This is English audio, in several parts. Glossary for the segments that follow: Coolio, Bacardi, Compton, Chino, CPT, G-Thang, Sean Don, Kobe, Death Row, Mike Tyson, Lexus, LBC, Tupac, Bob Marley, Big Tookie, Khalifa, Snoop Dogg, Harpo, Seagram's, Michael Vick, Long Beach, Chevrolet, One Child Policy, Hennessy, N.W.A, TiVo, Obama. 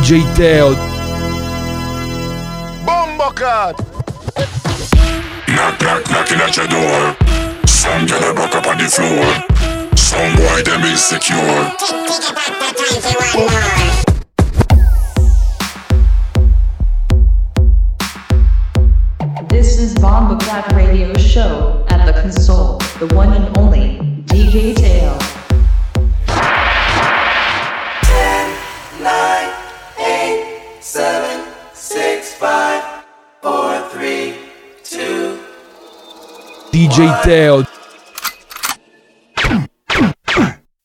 DJ Tail. Bombocat. Knock knock knocking at your door. Some girl a buck up on the floor. Some boy them insecure. This is Bombocat Radio Show. At the console, the one and only DJ Tail. 10, 9, 8, 7, 6, 5, 4, 3, 2. DJ Tail.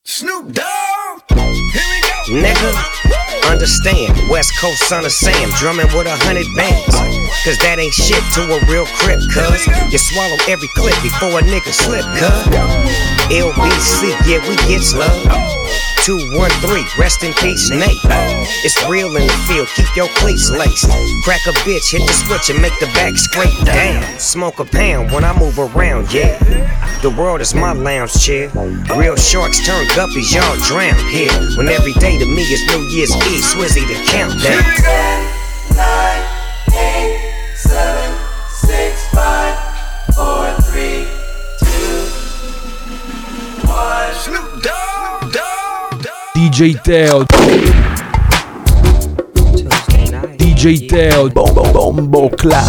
Snoop Dogg. Here we go. Nigga, understand, West Coast son of Sam, drumming with 100 bands. Cause that ain't shit to a real Crip, cuz you swallow every clip before a nigga slip, cuz LBC, yeah, we get love. 213, rest in peace, Nate. It's real in the field, keep your cleats laced. Crack a bitch, hit the switch and make the back scrape down. Smoke a pound when I move around, yeah. The world is my lounge chair. Real sharks turn guppies, y'all drown here. When every day to me is New Year's Eve, Swizzy the countdown. 10, 9, 8, 7, 6, 5, 4, 3, 2, 1. Snoop Dogg. DJ Tail. DJ Tail. Bombo clap.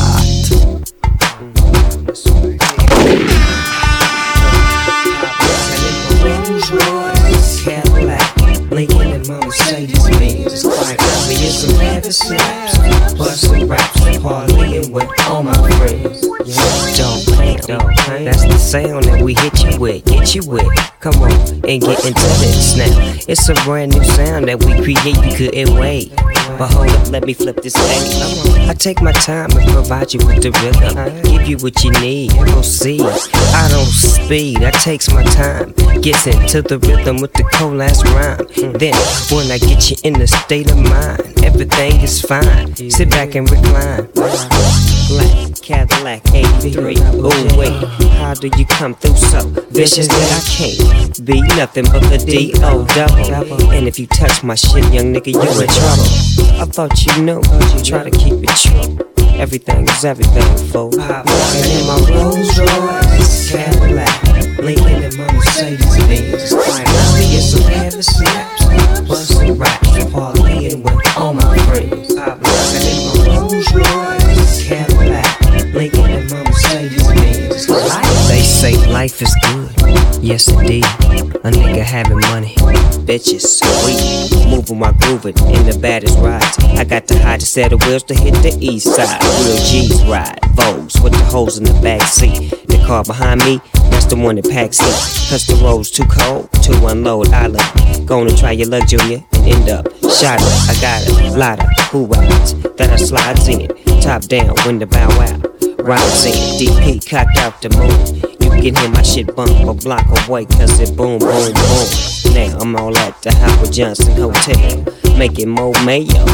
That's the sound that we hit you with, get you with. Come on and get into this now. It's a brand new sound that we create, you couldn't wait. But hold up, let me flip this thing. I take my time and provide you with the rhythm. Give you what you need, proceed. I don't speed, I takes my time. Gets into the rhythm with the cold ass rhyme. Then when I get you in the state of mind, everything is fine. Sit back and recline. Black Cadillac A3. Oh wait, how do you come through so vicious that I can't be nothing but the D.O. double? And if you touch my shit, young nigga, you in trouble. I thought you knew, try to keep it true. Everything is everything, fool. Walking in my Rolls Royce Cadillac, blinking in my Mercedes Benz. I'll be in some heavy slaps, busting raps, parlaying with all my friends. Walking in my Rolls Royce Cadillac, blinking in my Mercedes Benz. They say life is good, yes indeed. A nigga having money, bitches sweet. Moving while grooving in the baddest rides. I got to hide a set of wheels to hit the east side. Real G's ride, Vogues with the hoes in the backseat. The car behind me, that's the one that packs heat. Cause the road's too cold to unload. I love gonna try your luck, Junior, and end up shot up. I got a lot of who rides that I slides in. Top down, window bow out. Rides in, DP cocked out the moon. You can hear my shit bump a block away, cause it boom, boom, boom. Now I'm all at the Howard Johnson Hotel, making more mayo,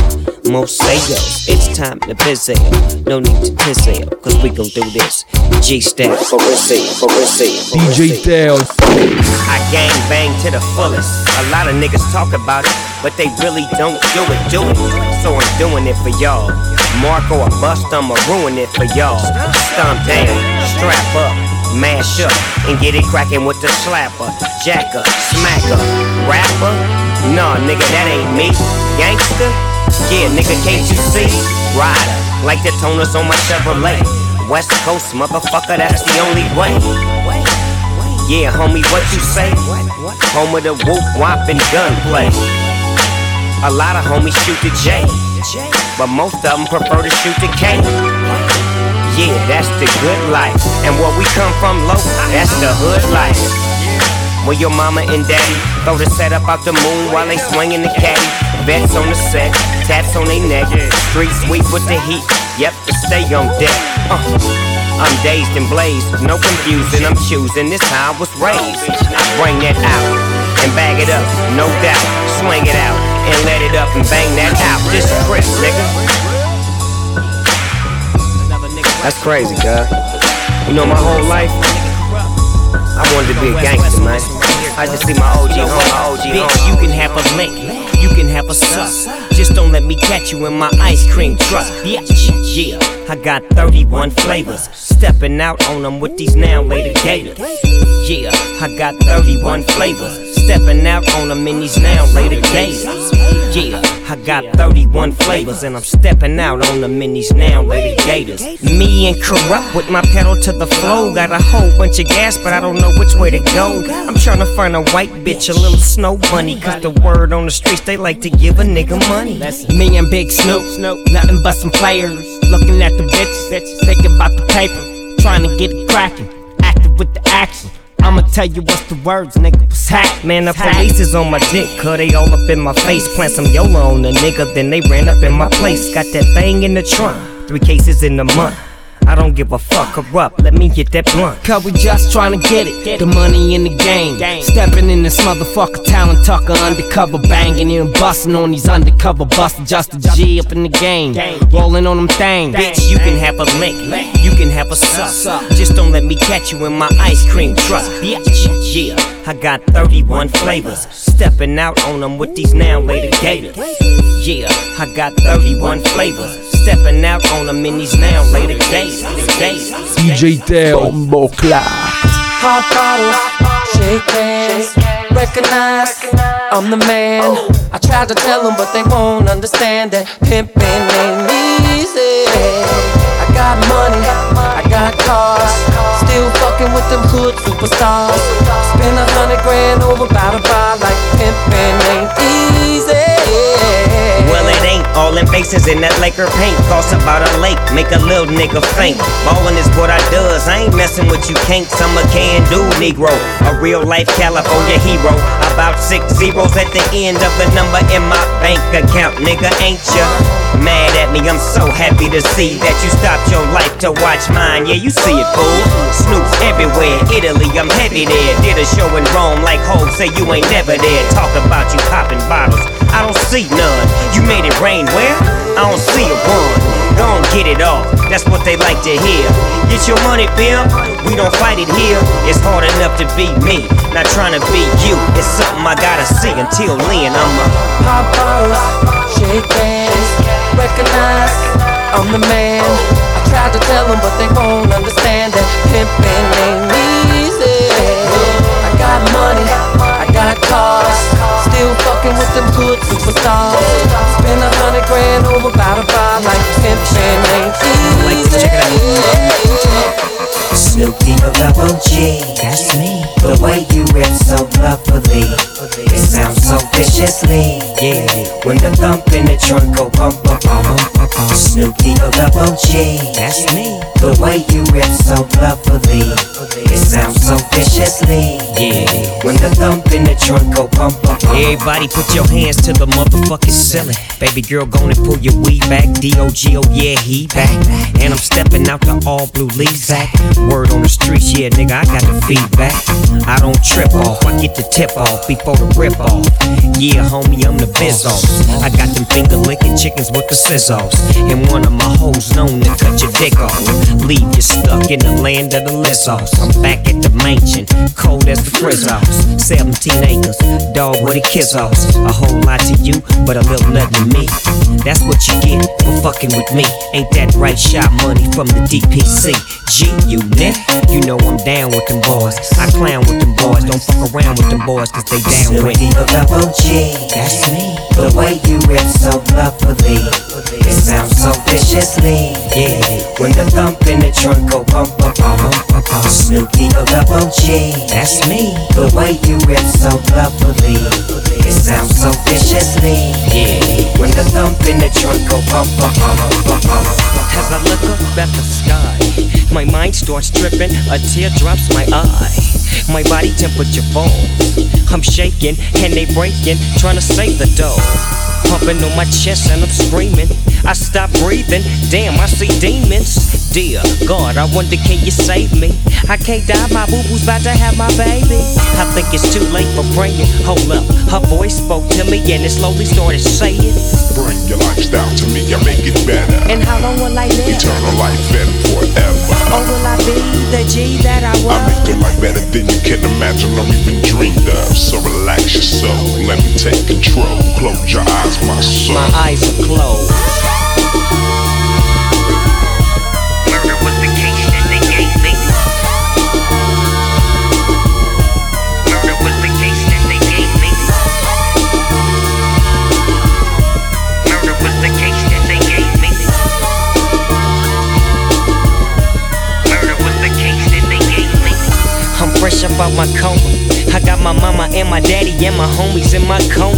more sales. It's time to piss out, no need to piss out, cause we gon' do this. G stack for receive, for receive. DJ Tails. I gang bang to the fullest. A lot of niggas talk about it, but they really don't do it, do it. So I'm doing it for y'all. Marco a bust, I'ma ruin it for y'all. Stomp down, strap up, mash up, and get it crackin' with the slapper, jacker, smacker, rapper. Nah, nigga, that ain't me. Gangster? Yeah, nigga, can't you see? Rider, like the toners on my Chevrolet. West Coast, motherfucker, that's the only way. Yeah, homie, what you say? Home of the whoop, whop, and gunplay. A lot of homies shoot the J, but most of them prefer to shoot the K. Yeah, that's the good life. And where we come from low, that's the hood life. When your mama and daddy throw the set up out the moon while they swinging the caddy. Bets on the set, taps on they neck. Street sweep with the heat, yep, to stay on deck. I'm dazed and blazed, no confusing, I'm choosing, this how I was raised. I bring that out and bag it up, no doubt. Swing it out and let it up and bang that out. This Crip, nigga. That's crazy, God. You know, my whole life, I wanted to be a gangster, man. I just see my OG home, my OG home. Bitch, you can have a link, you can have a suck. Just don't let me catch you in my ice cream truck. Bitch, yeah, I got 31 flavors. Stepping out on them with these now later gators. Yeah, I got 31 flavors. Stepping out on them in these now later gators. Yeah, I got 31 flavors and I'm stepping out on them in these now later gators. Me and Corrupt with my pedal to the flow. Got a whole bunch of gas but I don't know which way to go. I'm trying to find a white bitch, a little snow bunny. Cause the word on the streets they like to give a nigga money. Me and Big Snoop, nothing but some players. Looking at the bitches, thinking about the paper. Trying to get it cracking, active with the action. I'ma tell you what's the words, nigga, what's hot. Man, the police is on my dick, cause they all up in my face. Plant some YOLO on the nigga, then they ran up in my place. Got that thing in the trunk, 3 cases in a month. I don't give a fuck, Corrupt, let me get that blunt. Cause we just tryna get it, get the money in the game. Stepping in this motherfucker, talent tucker, undercover banging and busting on these undercover busters. Just a G up in the game, rolling on them thang. Bitch, you can have a lick. You can have a suck. Just don't let me catch you in my ice cream truck. Bitch, yeah, I got 31 flavors. Stepping out on them with these now later gators. Yeah, I got 31 flavors. Stepping out on them in these now later gators. DJ Tail, Bombocla. Hot bottles, shake hands, recognize I'm the man. I tried to tell them but they won't understand that pimping ain't easy. Got money, I got cars, still fucking with them hood superstars. Spend $100,000 over about a bar like pimpin' ain't easy. Well, it ain't all in faces in that Laker paint. Cost about a lake, make a little nigga faint. Ballin' is what I does, I ain't messin' with you kinks. I'm a can-do Negro, a real-life California hero. About 6 zeros at the end of the number in my bank account. Nigga, ain't ya mad at me? I'm so happy to see that you stopped your life to watch mine, yeah, you see it, fool. Snoop's everywhere, Italy, I'm heavy there. Did a show in Rome like Hope, say you ain't never there. Talk about you popping bottles, I don't see none. You made it rain where? I don't see a one. Gon' get it off, that's what they like to hear. Get your money, Bill, we don't fight it here. It's hard enough to be me, not trying to be you. It's something I gotta see until then, I'ma pop bottles, shake hands, recognize I'm the man. Tried to tell them, but they won't understand that pimpin' ain't easy. I got money, I got cars, still fucking with them good superstars. Spend $100,000 over about a bar like pimpin' ain't easy. Snoop D-O-G, that's me. The way you rip so lovely, it sounds so viciously. Yeah, when the thump in the trunk go bump bump bump. Snoop D-O-G, that's me. The way you rip so lovely, it sounds so viciously. Yeah, when the thump in the trunk go bump bump bump. Everybody put your hands to the motherfucking ceiling. Baby girl, go and pull your weed back. D-O-G, oh yeah, he back. And I'm stepping out the all blue leaves act. Word on the streets, yeah, nigga, I got the feedback. I don't trip off, I get the tip off before the rip off. Yeah, homie, I'm the biz off. I got them finger licking chickens with the scissors. And one of my hoes known to cut your dick off. Leave you stuck in the land of the lizards. I'm back at the mansion, cold as the frizzles. 17 acres, dog with a kizzos. A whole lot to you, but a little nothing to me. That's what you get for fucking with me. Ain't that right, shot money from the DPC. G-Unit, you know I'm down with them boys. I clown with them boys, don't fuck around with them boys cause they down with it. D-O-G, that's me. The way you rip so lovely, it sounds so viciously. Yeah, when the thump in the trunk go bump bump bump bump. Snoop D-O-G, that's me. The way you rip so lovely, it sounds so viciously. Yeah, when the thump in the trunk go bump bump bump bump. As I look up at the sky, my mind starts tripping, a tear drops my eye. My body temperature falls, I'm shaking and they breaking, trying to save the dough. Pumping on my chest and I'm screaming, I stop breathing, damn I see demons. Dear God, I wonder can you save me? I can't die, my boo-boo's about to have my baby. I think it's too late for praying, hold up. Her voice spoke to me and it slowly started saying, bring your lifestyle to me, I make it better. And how long will I live? Eternal life and forever. Or will I be the G that I was? I make your life better. better than you can imagine or even dreamed of. So relax yourself, let me take control. Close your eyes, my soul. My eyes are closed. Murder was the case that they gave me. Murder was the case that they gave me. Murder was the case that they gave me. Murder was the case that they gave me. I'm fresh up out my coma. I got my mama and my daddy and my homies in my coma.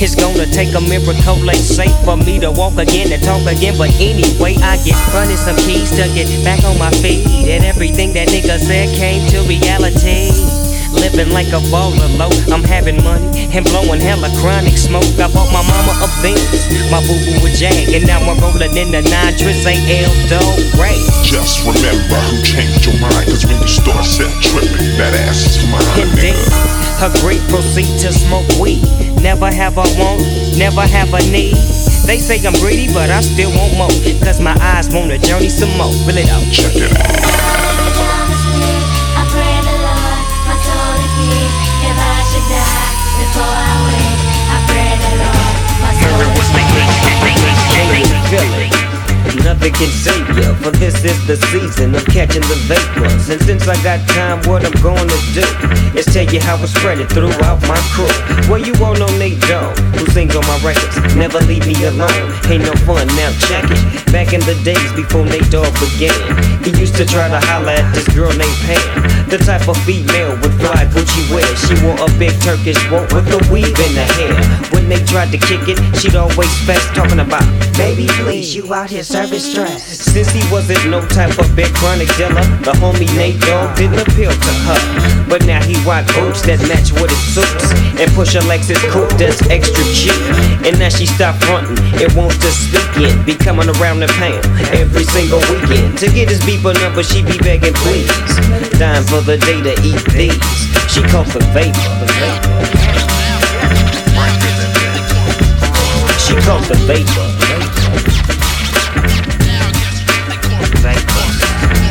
It's gonna take a miracle, ain't safe for me to walk again and talk again. But anyway, I get fronted some keys to get back on my feet. And everything that nigga said came to reality. Living like a baller low, I'm having money and blowing hella chronic smoke. I bought my mama a Benz, my boo-boo a Jag, and now I'm rolling in the 9 tris, ain't L.W.A. Just remember who changed your mind, cause when you start set tripping, that ass is mine, nigga. Agree, proceed to smoke weed. Never have a want, never have a need. They say I'm greedy, but I still want more, cause my eyes wanna journey some more. Reel it up. Check it out. I pray the Lord, my soul to keep. If I should die before I wake, I pray the Lord, my soul to keep. Can you feel it? Nothing can save you, for this is the season of catching the vapors. And since I got time, what I'm gonna do is tell you how I spread it throughout my crew. Well, you all know Nate Dogg, who sings on my records, never leave me alone, ain't no fun, now check it. Back in the days before Nate Dogg began, he used to try to holler at this girl named Pam, the type of female with fly Gucci wear. She wore a big Turkish robe with a weave in her hair. When they tried to kick it, she'd always fess, talking about, baby please, you out here service stress. Since he wasn't no type of big chronic dealer, the homie Nate Dogg didn't appeal to her. But now he rock boots that match with his suits, and push a Lexus coupe that's extra cheap. And now she stopped frontin', it wants to speak in, be coming around the pound every single weekend. To get his beeper number, she be begging please, dying for the day to eat these. She calls for vapor. She calls for vapor.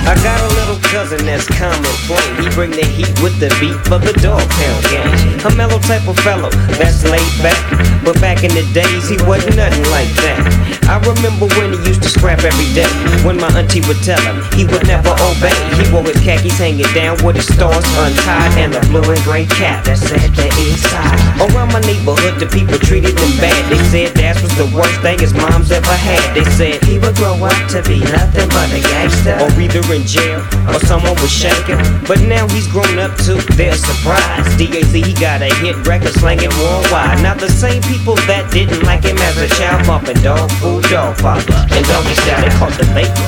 I got a little cousin that's common flame. He bring the heat with the beat for the dog pound gang. A mellow type of fellow that's laid back, but back in the days he wasn't nothing like that. I remember when he used to scrap every day, when my auntie would tell him he would never obey. He wore his khakis hanging down with his stars untied, and a blue and gray cap that said the east side. Around my neighborhood the people treated him bad. They said that was the worst thing his mom's ever had. They said he would grow up to be nothing but a gangster, or either in jail, or someone was shaking. But now he's grown up to their surprise. DAC, he got a hit record slanging worldwide. Now the same people that didn't like him as a child, bumping dog food, dog father, and doggy style, they caught the vapor.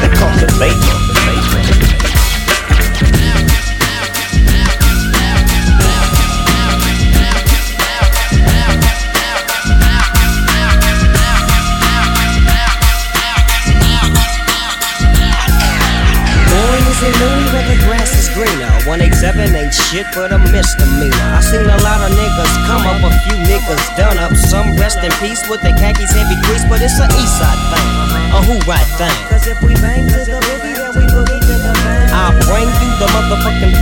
They caught the vapor. Ain't shit but a misdemeanor. I seen a lot of niggas come up, a few niggas done up. Some rest in peace with the khakis heavy grease, but it's a east side thing, a who right thing. Cause if we bang to the movie, then we boogie to the bang. I bring you the motherfucking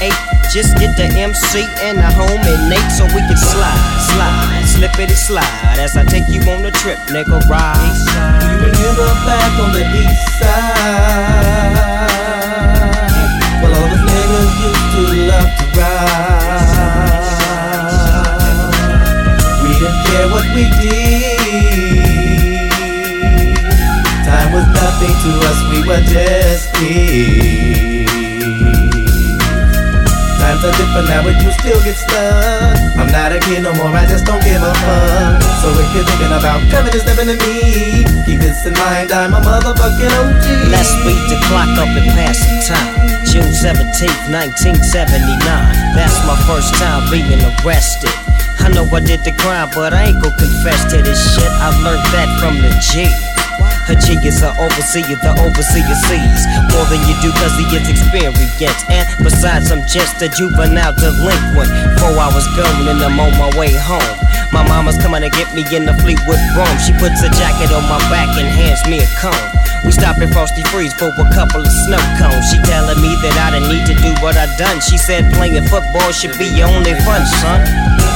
38. Just get the MC and the homie Nate so we can slide, slippity slide as I take you on the trip, nigga ride. You remember back on the east side. Love to ride. We didn't care what we did. Time was nothing to us, we were just kids. Times are different now, but you still get stuck. I'm not a kid no more, I just don't give a fuck. So if you're thinking about coming and stepping to me, keep this in mind, I'm a motherfucking OG. Let's beat the clock up and pass the time. June 17th, 1979, that's my first time being arrested. I know I did the crime, but I ain't gon' confess to this shit. I learned that from the G. A G is an overseer, the overseer sees more than you do cause he is experienced. And besides, I'm just a juvenile delinquent. 4 hours gone and I'm on my way home. My mama's coming to get me in the Fleetwood room. She puts a jacket on my back and hands me a comb. We stop at Frosty Freeze for a couple of snow cones. She telling me that I didn't need to do what I done. She said playing football should be your only fun, son.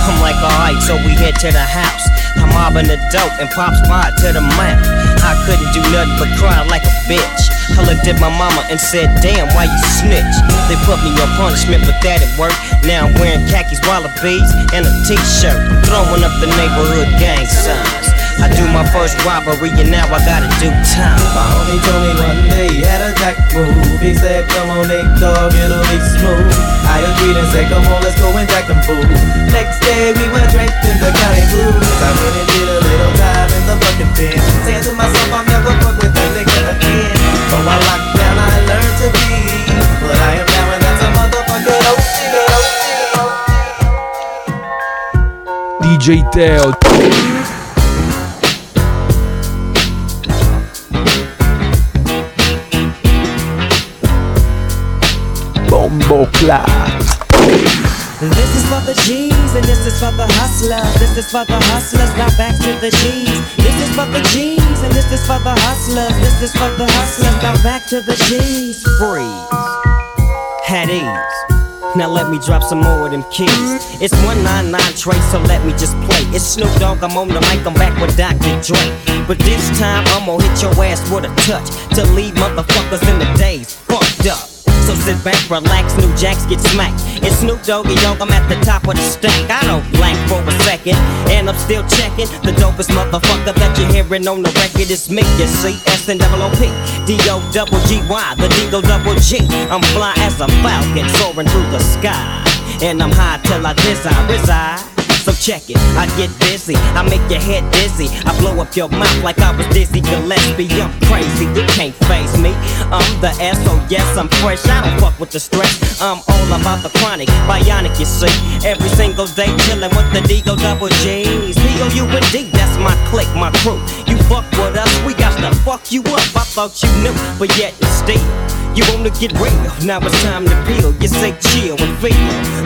I'm like, alright, so we head to the house. I'm mobbing the dope and pops mine to the mouth. I couldn't do nothing but cry like a bitch. I looked at my mama and said, damn, why you snitch? They put me on punishment, but that didn't work. Now I'm wearing khakis, wallabies, and a t-shirt. Throwing up the neighborhood gang signs. I do my first robbery and now I gotta do time. My homie told me one day he had a jack move. He said, come on Nate Dogg, it'll be smooth. I agreed and said, come on, let's go and jack them fools. Next day we were drinking the county blues. I went and did a little time in the fucking pen, saying to myself I'll never fuck with them niggas again. So I locked down, I learned to be what I am now, and that's a motherfucker. Oh shit, oh shit, oh shit. DJ Tail. This is for the G's and this is for the hustlers. This is for the hustlers, now back to the G's. This is for the G's and this is for the hustlers. This is for the hustlers, now back to the G's. Freeze, at ease. Now let me drop some more of them keys. It's 199 Trey, so let me just play. It's Snoop Dogg, I'm on the mic, I'm back with Dr. Dre. But this time I'm gonna hit your ass with a touch to leave motherfuckers in the daze fucked up. So sit back, relax, new jacks get smacked. It's Snoop Doggy Dogg, I'm at the top of the stack. I don't black for a second, and I'm still checking. The dopest motherfucker that you're hearing on the record is me. You see, S-N-O-O-P, D-O-double-G-Y, the D-O-double-G. I'm fly as a falcon, soaring through the sky. And I'm high till I reside. So check it, I get busy, I make your head dizzy. I blow up your mouth like I was Dizzy Gillespie. I'm crazy, you can't phase me. I'm the S, so yes, I'm fresh. I don't fuck with the stress. I'm all about the chronic, bionic, you see. Every single day chillin' with the D-O-double-G's. D-O-U-N-D, that's my clique, my crew. You fuck with us, we got to fuck you up. I thought you knew, but yet it's still. You wanna get real, now it's time to peel. You say chill and feel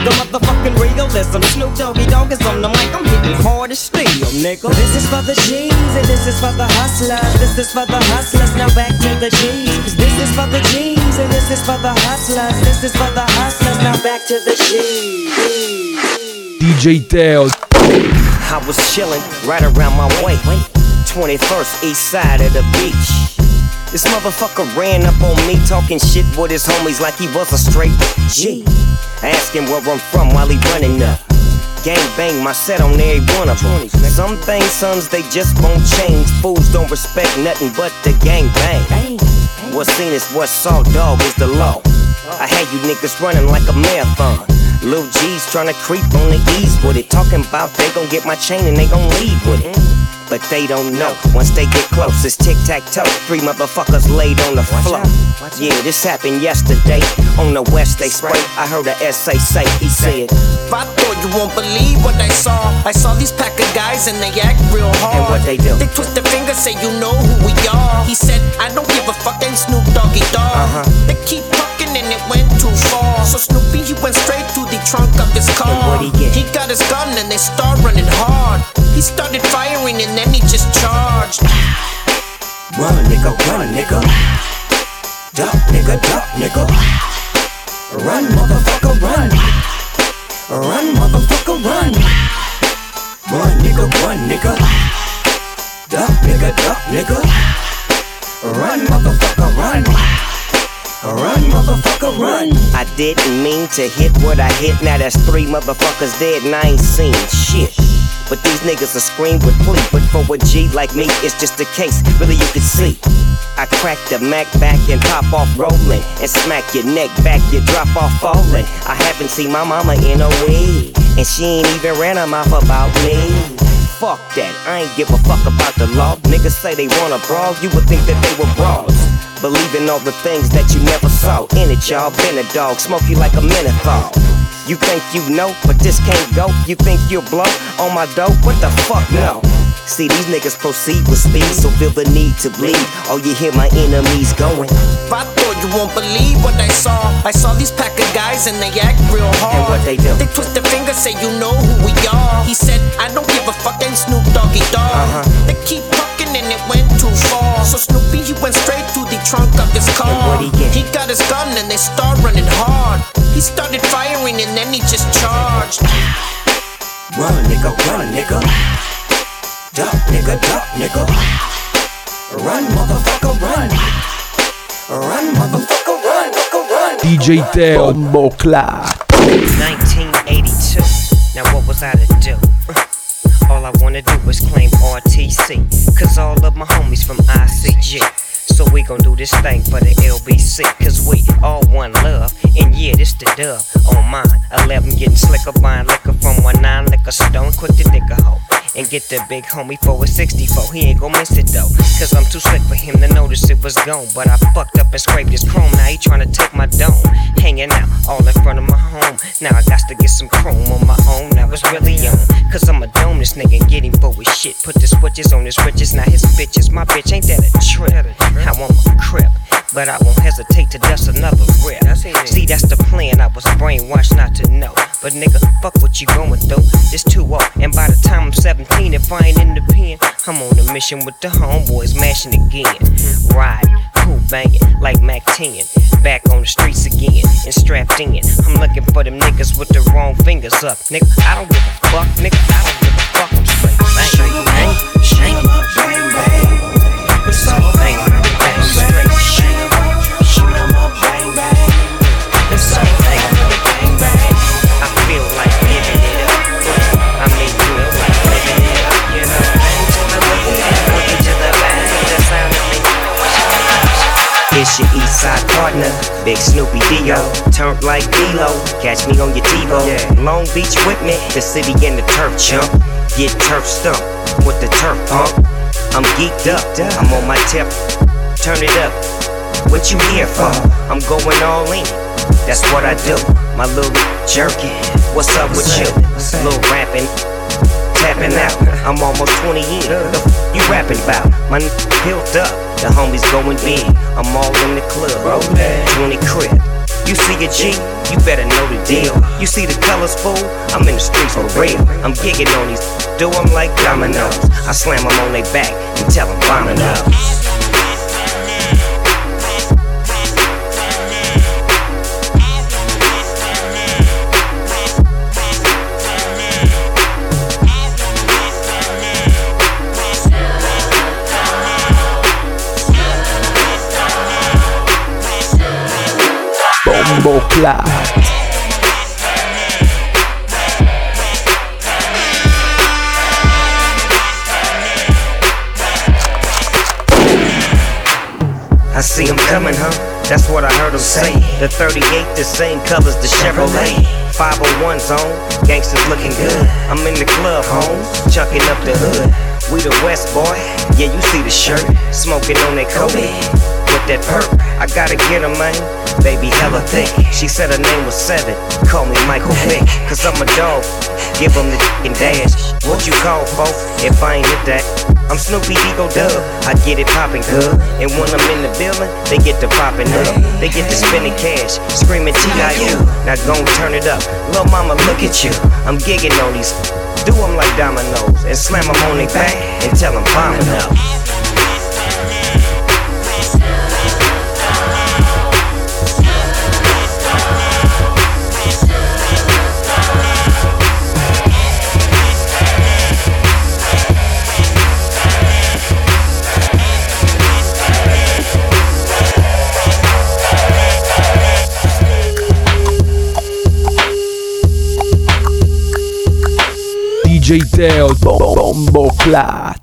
the motherfucking realism. Snoop Doggy Dogg is on the mic, I'm hitting hard as steel, nigga. This is for the G's and this is for the hustlers. This is for the hustlers, now back to the G's. This is for the G's and this is for the hustlers. This is for the hustlers, now back to the G's. DJ Tails. I was chillin' right around my way, 21st east side of the beach. This motherfucker ran up on me talking shit with his homies like he was a straight G. Asking where I'm from while he running up. Gang bang my set on every one of them. Some things, sons, they just won't change. Fools don't respect nothing but the gang bang. What's seen is what's saw, dog, is the law. I had you niggas running like a marathon. Lil G's tryna creep on the ease with it. Talking about they gon' get my chain and they gon' leave with it. But they don't know, once they get close, it's tic-tac-toe. Three motherfuckers laid on the floor. Yeah, this happened yesterday. On the west they spray, I heard a SA say, he said, I thought you won't believe what I saw. I saw these pack of guys and they act real hard. And what they do? They twist their fingers, say you know who we are. He said, I don't give a fuck, ain't Snoop Doggy Dogg. They keep talking and it went too far. So Snoopy, he went straight to the trunk of his car. And what he get? He got his gun and they start running hard. He started firing and then he just charged. Run, nigga, run, nigga. Duck, nigga, duck, nigga. Run, motherfucker, run. Run, motherfucker, run. Run, nigga, run, nigga. Duck, nigga, duck, nigga. Run, motherfucker, run. Run, motherfucker, run. I didn't mean to hit what I hit. Now that's three motherfuckers dead and I ain't seen shit. But these niggas are screamed with plea. But for a G like me, it's just a case. Really, you can see. I crack the Mac back and pop off rolling. And smack your neck back, you drop off falling. I haven't seen my mama in a week. And she ain't even ran her mouth about me. Fuck that, I ain't give a fuck about the law. Niggas say they wanna brawl, you would think that they were brawls. Believing all the things that you never saw. In it, y'all, been a dog, smoke you like a menthol. You think you know, but this can't go. You think you'll blow on my dope? What the fuck, no. See, these niggas proceed with speed, so feel the need to bleed. Oh, you hear my enemies going. I thought you won't believe what I saw. I saw these pack of guys and they act real hard. And what they do? They twist their fingers, say you know who we are. He said, I don't give a fuck, ain't Snoop Doggy Dogg. They keep talking and it went too far. So Snoopy, he went straight to the trunk of his car. And what he get? He got his gun and they start running hard. He started firing and then he just charged. Run, nigga, run, nigga. Duck, nigga, duck, nigga. Run, motherfucker, run. Run, motherfucker, run, nigga, run. DJ Tail, Bombocat. 1982. Now what was I to do? All I wanna do is claim RTC, cause all of my homies from ICG. So we gon' do this thing for the LBC, cause we all one love. And yeah, this the dub on mine. 11 getting slicker, buying liquor from 19 liquor stone. Quick to dig a hoe and get the big homie for a 64. He ain't gon' miss it though, cause I'm too slick for him to notice it was gone. But I fucked up and scraped his chrome. Now he tryna take my dome, hanging out all in front of my home. Now I got to get some chrome on my own. Now it's really on, cause I'ma dome this nigga and get him for his shit. Put the switches on his riches. Now his bitches, my bitch, ain't that a trip? I want my Crip, but I won't hesitate to dust another rip. See, that's the plan, I was brainwashed not to know. But nigga, fuck what you going through, it's too old. And by the time I'm 17, if I ain't in the pen, I'm on a mission with the homeboys, mashing again. Ride, cool banging, like Mac 10. Back on the streets again, and strapped in. I'm looking for them niggas with the wrong fingers up. Nigga, I don't give a fuck, nigga, I don't give a fuck, I'm straight. Shake my brain, babe. It's all bang. It's your Eastside partner, Big Snoopy Dio. Turnt like D-Lo, catch me on your TiVo. Long Beach with me, the city and the turf chump. Get turf stumped with the turf pump. I'm geeked up, I'm on my tip. Turn it up, what you here for? I'm going all in, that's what I do. My little jerkin, what's up with you? Little rapping, tapping out. I'm almost 20 in, the f*** you rapping about? My built up. The homies going big, I'm all in the club, 20 Crip. You see a G, you better know the deal. You see the colors, fool, I'm in the streets for real. I'm gigging on these, do them like dominoes. I slam them on their back and tell them bombing up. Bombocat. I see him coming, huh? That's what I heard him say. The 38, the same colors, the Chevrolet. 501 zone, gangsters looking good. I'm in the club, homes, chucking up the hood. We the West, boy, yeah, you see the shirt. Smoking on that Kobe, with that perp. I gotta get him, man, baby hella thick. She said her name was Seven, call me Michael Vick. Cause I'm a dog, give him the f***ing dash. What you call, folks, if I ain't hit that? I'm Snoopy Eagle Dub, I get it poppin' good. And when I'm in the building, they get to poppin' up. They get to spendin' cash, screamin' T.I.U. Now gon' turn it up, lil' mama look at you. I'm giggin' on these, do them like dominoes. And slam them on their back, and tell them bombin' up. DJ Tail, Bombocat.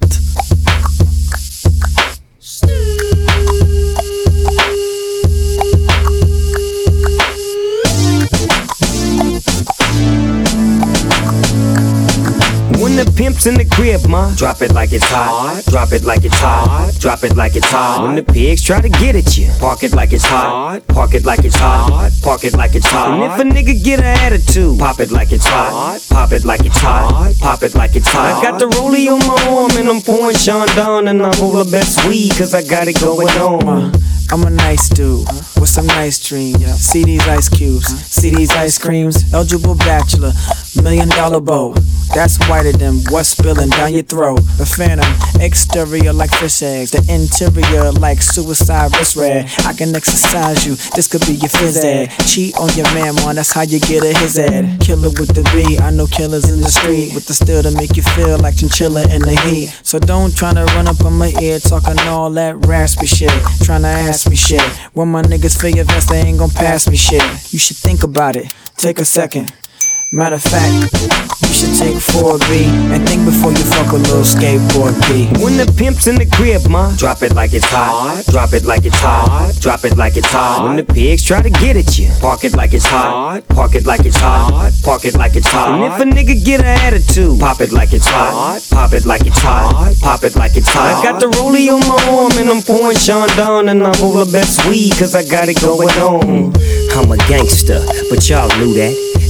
in the crib, ma. Drop it like it's hot. Drop it like it's hot. Drop it like it's hot. When the pigs try to get at you, park it like it's hot. Park it like it's hot. Park it like it's hot. And if a nigga get an attitude, pop it like it's hot. Pop it like it's hot. Pop it like it's hot. I got the rollie on my arm and I'm pouring Sean Don and I'm all the best weed cause I got it going on. I'm a nice dude with some nice dreams. See these ice cubes, see these ice creams. Eligible bachelor, $1 million bow. That's whiter than what's spilling down your throat. The phantom, exterior like fish eggs. The interior like suicide wrist red. I can exercise you, this could be your phys ed. Cheat on your man, man, that's how you get a his ed. Killer with the B, I know killers in the street. With the still to make you feel like chinchilla in the heat. So don't tryna run up on my ear talking all that raspy shit. Tryna ask me shit. When my niggas feel your vest, they ain't gon' pass me shit. You should think about it, take a second. Matter of fact, you should take 4B and think before you fuck a little skateboard B. When the pimp's in the crib, ma, drop it like it's hot. Drop it like it's hot. Drop it like it's hot. When the pigs try to get at you, park it like it's hot. Park it like it's hot. Park it like it's hot. And if a nigga get an attitude, pop it like it's hot. Pop it like it's hot. Pop it like it's hot. I got the rollie on my arm and I'm pouring Sean Don and I'm all the best weed cause I got it going on. I'm a gangster, but y'all knew that.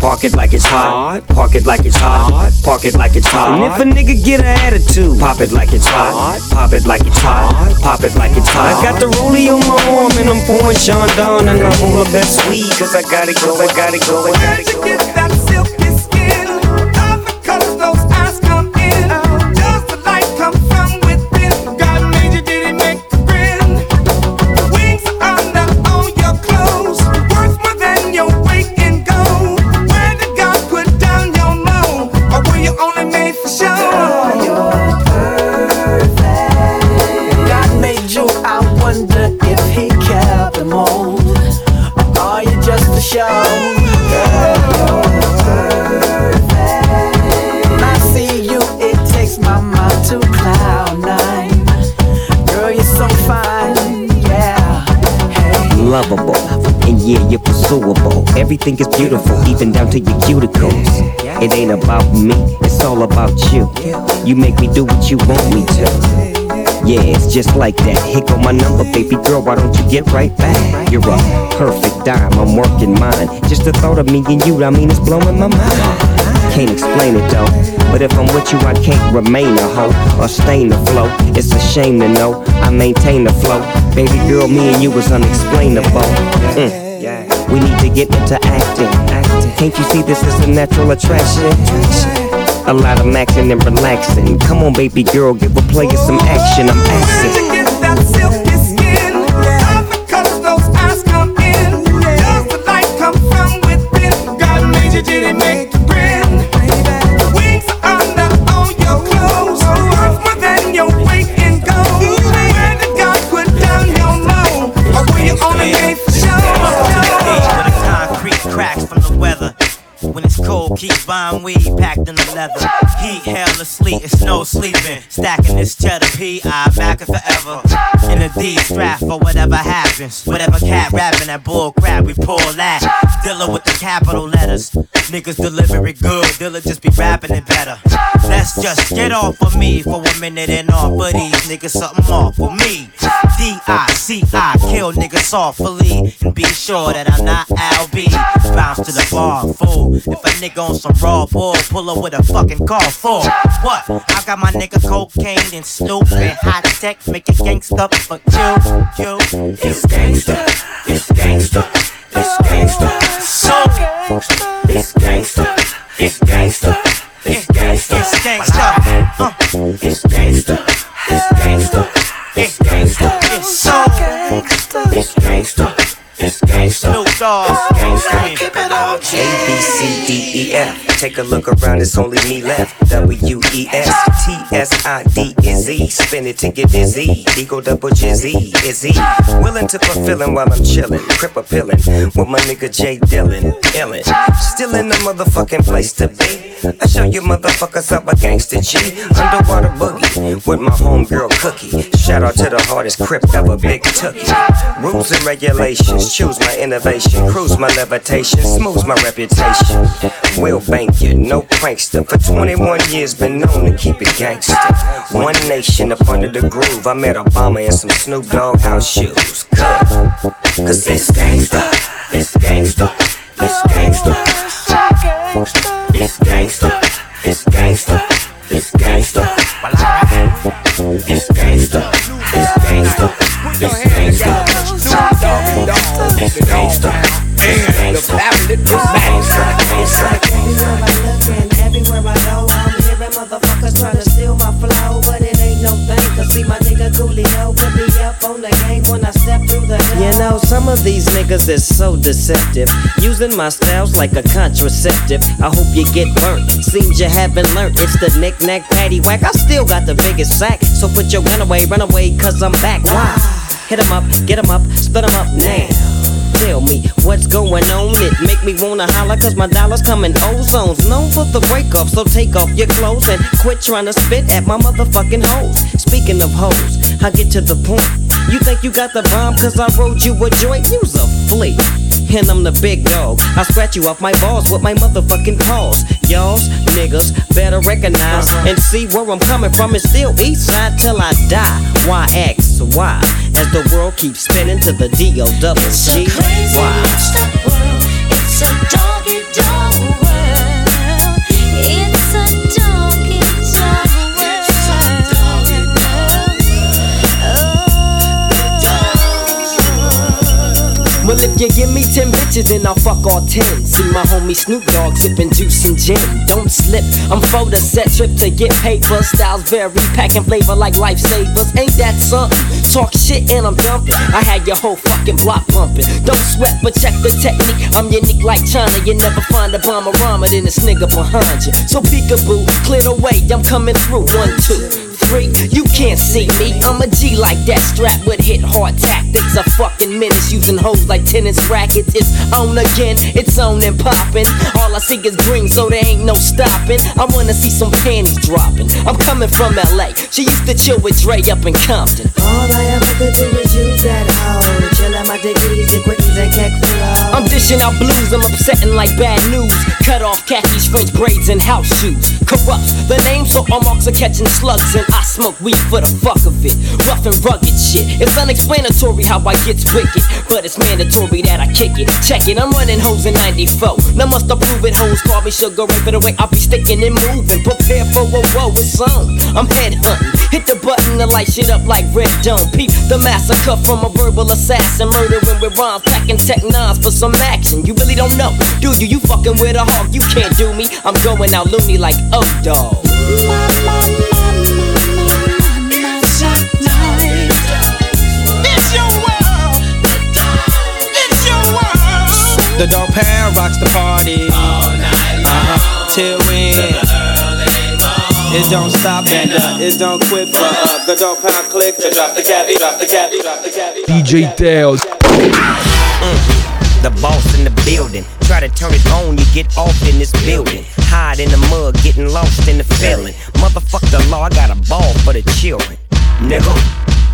park it like it's hot. Park it like it's hot. Park it like it's hot. And if a nigga get an attitude, pop it like it's hot. Pop it like it's hot. Pop it like it's hot. I got the rollie on my arm and I'm pouring Sean Don and I'm all the best weed cause I got it go, I got it go, I got it go. Where'd you get that silky skin? Off the cut of those eyes come in. Does the light come from within? God made you, did he make the grin? Wings are not on your clothes, worth more than your weight in gold. Where did God put down your load? Or were you only made for show? Show. Girl, you're perfect. When I see you, it takes my mind to cloud nine. Girl, you're so fine, yeah. Hey. Lovable, and yeah, you're pursuable. Everything is beautiful, even down to your cuticles. It ain't about me, it's all about you. You make me do what you want me to. Yeah, it's just like that. Hick on my number, baby girl, why don't you get right back? You're a perfect dime, I'm working mine. Just the thought of me and you, I mean, it's blowing my mind. Can't explain it though, but if I'm with you, I can't remain a hoe or stain the flow. It's a shame to know I maintain the flow. Baby girl, me and you is unexplainable. We need to get into acting. Can't you see this is a natural attraction? A lot of maxing and relaxing. Come on, baby girl, give a player some action. I'm asking. Where'd you get that silky skin? Off the cut of those eyes come in. Does the light come from within? God made you, did he make you grin? Wings are not on your clothes, worth more than your weight in gold. Where did God put down your load? Or were you only made for show? When the concrete cracks from the weather, when it's cold, keep buying weed packed in the leather. Heat, hell, or sleet, it's no sleeping. Stacking this cheddar P.I. back it forever. In a D-strap for whatever happens. Whatever cat rapping that bull crap, we pull that. Dilla with the capital letters. Niggas deliver it good, Dilla just be rapping it better. Let's just get off of me for a minute and off of these niggas something off with me. D.I.C.I. kill niggas softly. And be sure that I'm not LB. Bounce to the bar, fool. If a nigga on some raw bull, pull up with a fucking car for what? I got my nigga cocaine and Snoop and high tech, make it gangsta for you. It's gangsta, it's gangsta, it's gangsta. So it's gangsta, it's gangsta, it's gangsta. It's gangsta. It's gangsta, it's gangsta, it's gangsta, it's so gangsta, it's gangsta, it's gangsta, Snoop Dogg, it's gangsta, keep it on G. A, B, C, D, E, F. Take a look around, it's only me left. W, E, S, T, S, I, D, N, Z. Spin it to get dizzy. Ego double Gen Z, Izzy. Willing to fulfillin' while I'm chillin'. Crip a pillin' with my nigga J Dillon. Illin'. Still in the motherfucking place to be. I show you motherfuckers up a gangster G. Underwater boogie with my homegirl Cookie. Shout out to the hardest Crip ever, Big Tookie. Rules and regulations, choose my innovation. Cruise my levitation, smooth my reputation. Will bank you, no prankster. For 21 years been known to keep it gangster. One nation up under the groove. I met Obama in some Snoop Dogg house shoes. Cause it's gangster, it's gangster, it's gangster. It's gangsta, it's gangsta, it's gangsta. It's gangsta, it's gangsta, it's gangsta. It's gangsta, it's gangsta. Everywhere I go, I'm hearing motherfuckers trying to steal my flow, but it ain't no thing. Cause see my nigga Coolio put me up on the game when I step through the hill. You know, some of these niggas is so deceptive, using my styles like a contraceptive. I hope you get burnt, seems you haven't learned. It's the knick-knack paddywhack, I still got the biggest sack. So put your run away, cause I'm back. Why? Hit 'em up, get 'em up, split 'em up now. Tell me what's going on, it make me wanna holler, cause my dollars come in ozones. Known for the breakup, so take off your clothes and quit trying to spit at my motherfucking hoes. Speaking of hoes, I get to the point. You think you got the bomb cause I rolled you a joint? You's a flea, and I'm the big dog. I scratch you off my balls with my motherfucking paws. Y'all's niggas better recognize and see where I'm coming from. It's still east side till I die. Why X, why? As the world keeps spinning to the D-O-double-G. It's a crazy stuck world. It's a dog-eat-dog world. It's a dog-eat-dog world. It's a dog-eat-dog world. Well, if you give me 10 bitches, then I'll fuck all 10. See my homie Snoop Dogg sipping juice and gin. Don't slip, I'm for the set trip to get paper. Styles vary, packing flavor like lifesavers. Ain't that something? Talk shit and I'm dumping. I had your whole fucking block bumping. Don't sweat, but check the technique. I'm unique like China. You never find a bomber rhymer than this nigga behind you. So peekaboo, clear the way. I'm coming through. 1, 2, 3. You can't see me. I'm a G like that. Strap with hit hard tactics. A fucking menace using hoes like tennis rackets. It's on again. It's on and popping. All I see is green, so there ain't no stopping. I wanna see some panties dropping. I'm coming from LA. She used to chill with Dre up in Compton. All I ever could do is use that hoe. Chill out my degrees and quickies and keck flow. I'm dishing out blues, I'm upsetting like bad news. Cut off khakis, French braids, and house shoes. Corrupts the name, so all marks are catching slugs. And I smoke weed for the fuck of it. Rough and rugged shit. It's unexplanatory how I gets wicked, but it's mandatory that I kick it. Check it, I'm running hoes in 94. Now must approve it, hoes call me sugar ray for the way I be sticking and moving. Prepare for a woe, it's on. I'm headhunting. Hit the button to light shit up like Red Dome. Peep the massacre from a verbal assassin. Murdering with rhymes, packing tech nines for some action. You really don't know, do you? You fucking with a hawk, you can't do me. I'm going out loony like O-Dawg. The dog pound rocks the party all night long, till we end. It don't stop and it don't quit for up. The dog pound click to drop the cabbie, drop the cabbie, drop the cabbie. DJ Tail. The boss in the building. Try to turn it on, you get off in this building. Hide in the mud, getting lost in the feeling. Motherfuck the law, I got a ball for the children. Nigga.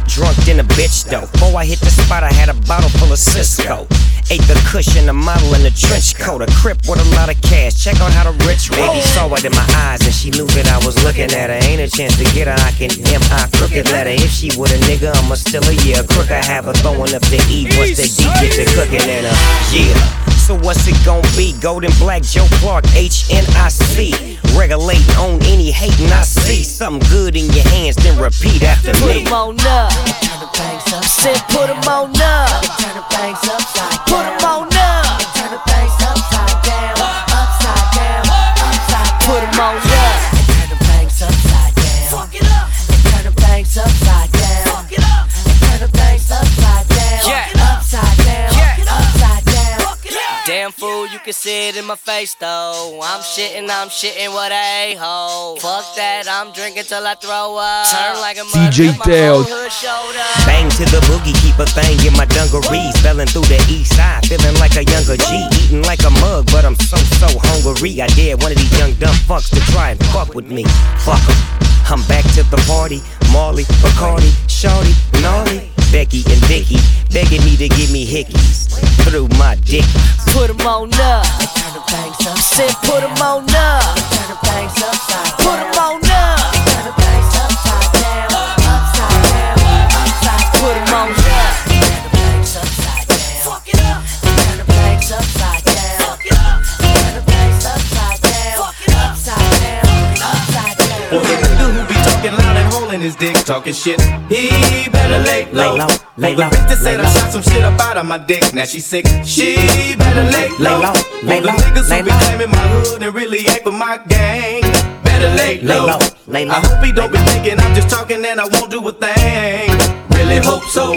Drunk than a bitch though. Before I hit the spot, I had a bottle full of Cisco. Ate the cushion, a model in a trench coat. A Crip with a lot of cash, check out how the rich roll. Baby saw it in my eyes and she knew that I was looking at her. Ain't a chance to get her, I can M.I. crooked letter. If she with a nigga, I'ma still a year crook. I have her throwing up to eat once the D get to cooking in her. Yeah. So what's it gon' be? Golden Black, Joe Clark, HNIC. Regulate on any hatin' I see. Something good in your hands, then repeat after me. Put 'em on up. Said put 'em on up. Put 'em on up. Upside down. Put 'em on up. dumb fool, you can see it in my face though. I'm shitting with a hoe. Fuck that, I'm drinking till I throw up. Turn like a DJ Tail. Bang to the boogie, keep a thing in my dungarees. Bellin' through the east side, feeling like a younger G. Eating like a mug, but I'm so hungry. I dare one of these young dumb fucks to try and fuck with me. Fuck 'em. I'm back to the party. Marley, Bacardi, Shorty, Gnarly, Becky and Vicky begging me to give me hickeys through my dick. Put 'em on up, turn the bangs up. Said put 'em on up, turn the bangs upside. Put 'em on up, turn the bangs upside down, upside down, upside. Put 'em on up, turn the bangs upside down. Fuck it up, turn the bangs upside down. Fuck it up, turn the bangs upside down. Fuck it up, upside down, upside down. Well, if the dude who be talking loud and holding his dick talking shit, he better lay low. Lay low, bitch said I shot some shit up out of my dick. Now she sick. She better lay low. Lay low, niggas who be claiming my hood and really ain't for my gang. Better lay low. I hope he don't be thinking I'm just talking and I won't do a thing. Really hope so.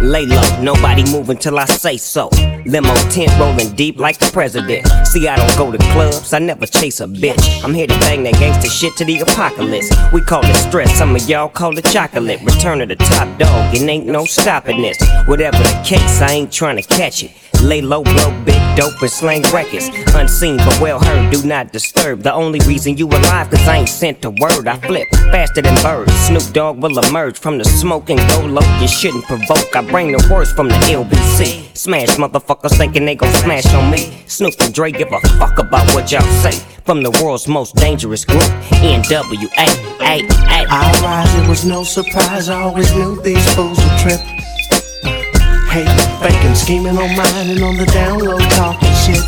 Lay low, nobody moving till I say so. Limo tent rolling deep like the president. See, I don't go to clubs, I never chase a bitch. I'm here to bang that gangsta shit to the apocalypse. We call it stress, some of y'all call it chocolate. Return of the top dog, it ain't no stopping this. Whatever the case, I ain't trying to catch it. Lay low, blow, big dope, and slang records. Unseen but well heard, do not disturb. The only reason you alive, cause I ain't sent a word. I flip faster than birds. Snoop Dogg will emerge from the smoke and go low. You shouldn't provoke, I bring the words from the LBC. Smash motherfuckers thinking they gon' smash on me. Snoop and Dre give a fuck about what y'all say. From the world's most dangerous group, N.W.A. I rise, it was no surprise, I always knew these fools would trip. Hey, faking, scheming on mine and on the download talking shit.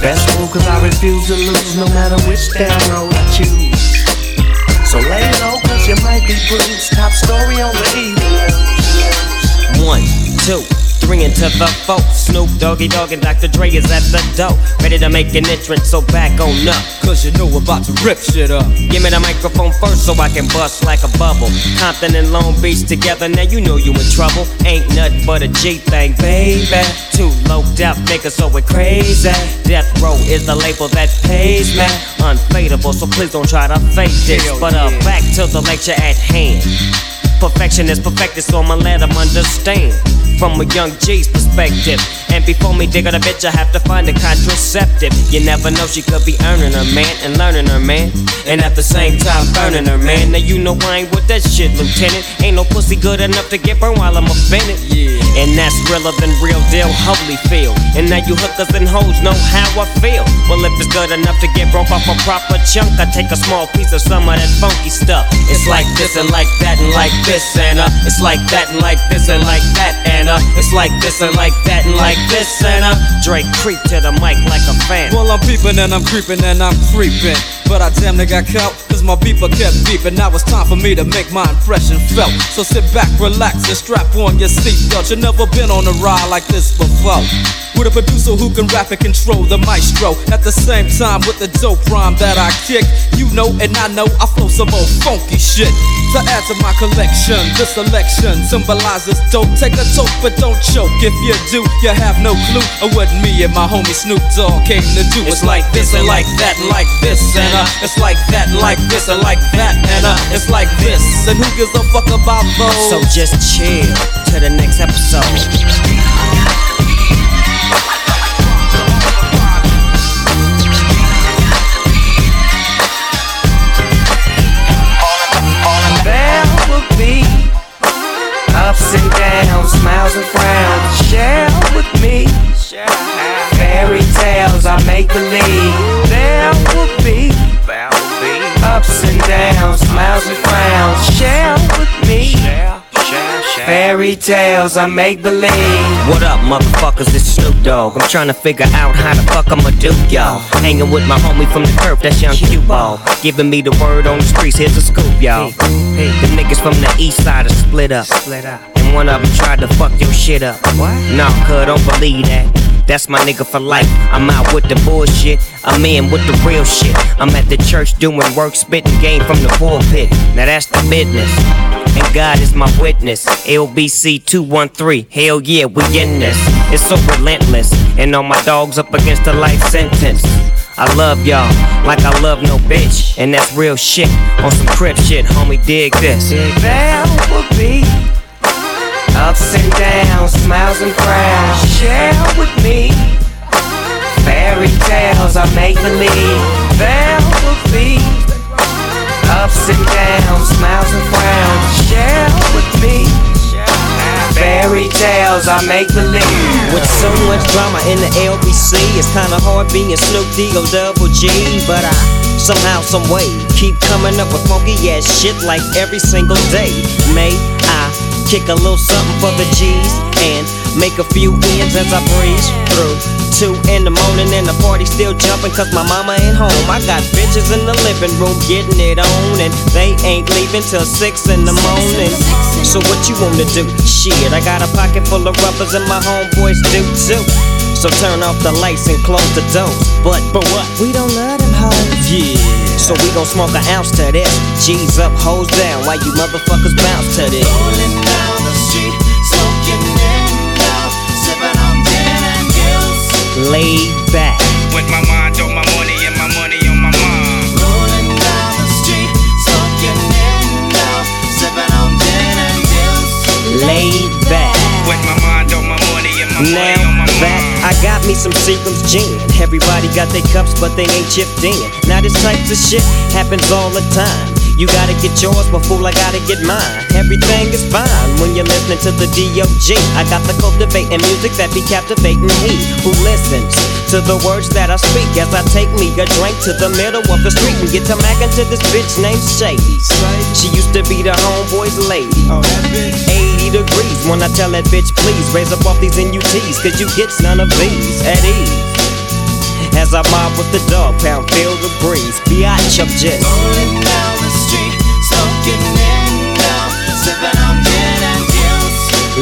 Best fool, cause I refuse to lose no matter which download I choose. So lay low, cause you might be bruised. Top story on the evening. 1, 2, 3 into the folk. Snoop, Doggy Dogg, and Dr. Dre is at the door. Ready to make an entrance, so back on up. Cause you know we're about to rip shit up. Give me the microphone first so I can bust like a bubble. Compton and Long Beach together, now you know you in trouble. Ain't nothing but a G-Thang, baby. Too low death, niggas, so we're crazy. Death Row is the label that pays me. Unfadable, so please don't try to fake this. But back to the lecture at hand. Perfection is perfected, so I'ma let them understand from a young G's perspective. And before me digging a bitch, I have to find a contraceptive. You never know, she could be earning her man and learning her man, and at the same time burning her man. Now you know I ain't with that shit, Lieutenant. Ain't no pussy good enough to get burned while I'm offended. And that's realer than real deal Holyfield. And now you hookers and hoes know how I feel. Well, if it's good enough to get broke off a proper chunk, I take a small piece of some of that funky stuff. It's like this and like that and like this and it's like that and like this and like that and it's like this and like that and like this and Dre creep to the mic like a fan. Well, I'm peeping and I'm creeping and I'm creeping, but I damn near got caught cause my beeper kept beeping. Now it's time for me to make my impression felt. So sit back, relax, and strap on your seatbelt. You never been on a ride like this before, with a producer who can rap and control the maestro. At the same time with the dope rhyme that I kick. You know and I know I flow some old funky shit to add to my collection. This selection symbolizes dope. Take a toke but don't choke. If you do, you have no clue of what me and my homie Snoop Dogg came to do. It's like this and like that and like this and it's like that and like this and like that and it's like this. And who gives a fuck about those? So just chill to the next episode. Ups and downs, smiles and frowns, share with me. Fairy tales I make believe. There will be ups and downs, smiles and frowns, share with me. Fairy tales I make believe. What up, motherfuckers? It's Snoop Dogg. I'm trying to figure out how the fuck I'ma do, y'all. Hanging with my homie from the Crip, that's young Q-Ball. Giving me the word on the streets, here's a scoop, y'all. The niggas from the east side are split up. And one of them tried to fuck your shit up. Nah, cuz, don't believe that. That's my nigga for life. I'm out with the bullshit, I'm in with the real shit. I'm at the church doing work, spitting game from the pulpit. Now that's the business, and God is my witness. LBC 213, hell yeah, we in this. It's so relentless. And all my dogs up against a life sentence. I love y'all like I love no bitch. And that's real shit on some Crip shit, homie, dig this. There will be ups and downs, smiles and frowns. Share with me fairy tales I make believe. There will be ups and downs, smiles and frowns. Share with me fairy tales I make believe. With so much drama in the LBC, it's kinda hard being Snoop D.O.G. But I, somehow, someway, keep coming up with funky ass shit like every single day. May I kick a little something for the G's and make a few ends as I breeze through. 2 in the morning and the party still jumping cause my mama ain't home. I got bitches in the living room getting it on and they ain't leaving till 6 in the morning. So what you wanna do? Shit, I got a pocket full of rubbers and my homeboys do too. So turn off the lights and close the doors. But for what? We don't love them hoes. Yeah. So we gon' smoke an ounce to this. G's up, hoes down. Why you motherfuckers bounce to this? Rolling down the street, smoking in now, sipping on gin and gills. Laid back with my mind on my money and my money on my mind. Rolling down the street, smoking in now, sipping on gin and gills. Laid back with my mind on my money and my money on my mind. Back, I got me some Seagram's gin. Everybody got their cups, but they ain't chipped in. Now this type of shit happens all the time. You gotta get yours, but fool, I gotta get mine. Everything is fine when you're listening to the D.O.G. I got the cultivating music that be captivating he who listens to the words that I speak as I take me a drink to the middle of the street and get to mackin' to this bitch named Shady. She used to be the homeboy's lady. 80 degrees when I tell that bitch, please raise up off these NUTs, cause you get none of these at ease as I mob with the dog pound, feel the breeze. Biatch, I'm just rolling down the street, smoking in now, sipping on gin and gills.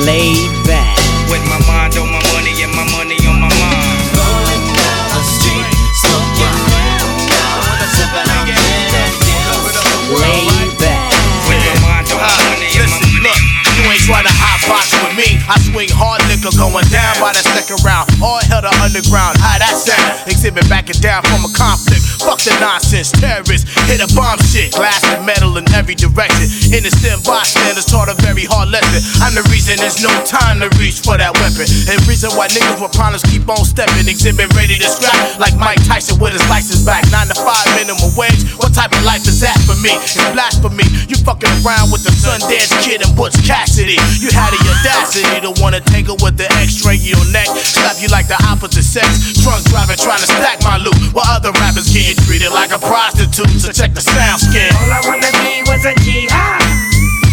Laid back with my mind on my money and my money on my mind. Rolling down the street, smoking in now, sipping on gin and gills. Laid back with my mind on my money and my money on my mind. You ain't trying to hot box with me. I swing hard liquor going down by the second round. All hell to underground. How that sound? Exhibit backing down from a conflict. Fuck the nonsense. Terrorists hit a bomb shit. Glass and metal in every direction. Innocent bystanders taught a very hard lesson. I'm the reason there's no time to reach for that weapon. And reason why niggas with problems keep on stepping. Exhibit ready to scrap like Mike Tyson with his license back. 9 to 5 minimum wage. What type of life is that for me? It's blasphemy. You fucking around with the Sundance Kid and Butch Cassidy. You had the audacity to wanna take her with the X-ray in your neck. Slap you like the opposite sex. Drunk driving, trying to stack my loot while other rappers getting treated like a prostitute. So check the sound skin. All I wanna be was a G high.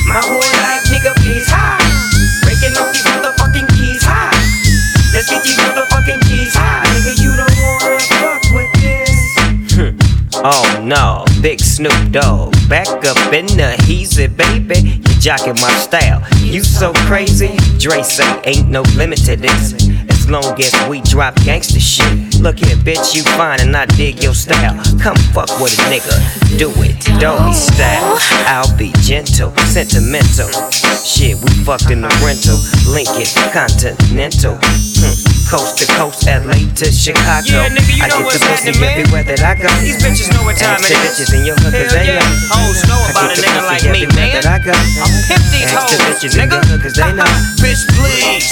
My whole life, nigga, please high. Breaking off these motherfucking keys high. Let's get these motherfucking keys high. Nigga, you don't wanna fuck with this. Oh no, big Snoop Dogg. Back up in the heezy, baby. Jockin' my style, you so crazy. Dre say ain't no limit to this, as long as we drop gangsta shit. Look here, bitch, you fine and I dig your style. Come fuck with a nigga, do it, doggy style. I'll be gentle, sentimental. Shit, we fucked in the rental, Lincoln, continental. Coast to coast, LA to Chicago. Yeah, nigga, you I know get the pussy everywhere that I go. These bitches know what time it is. Bitches and your hookers, they know. Hoes know about a nigga like me, man. I'll pimp these hoes, nigga. Bitch, please,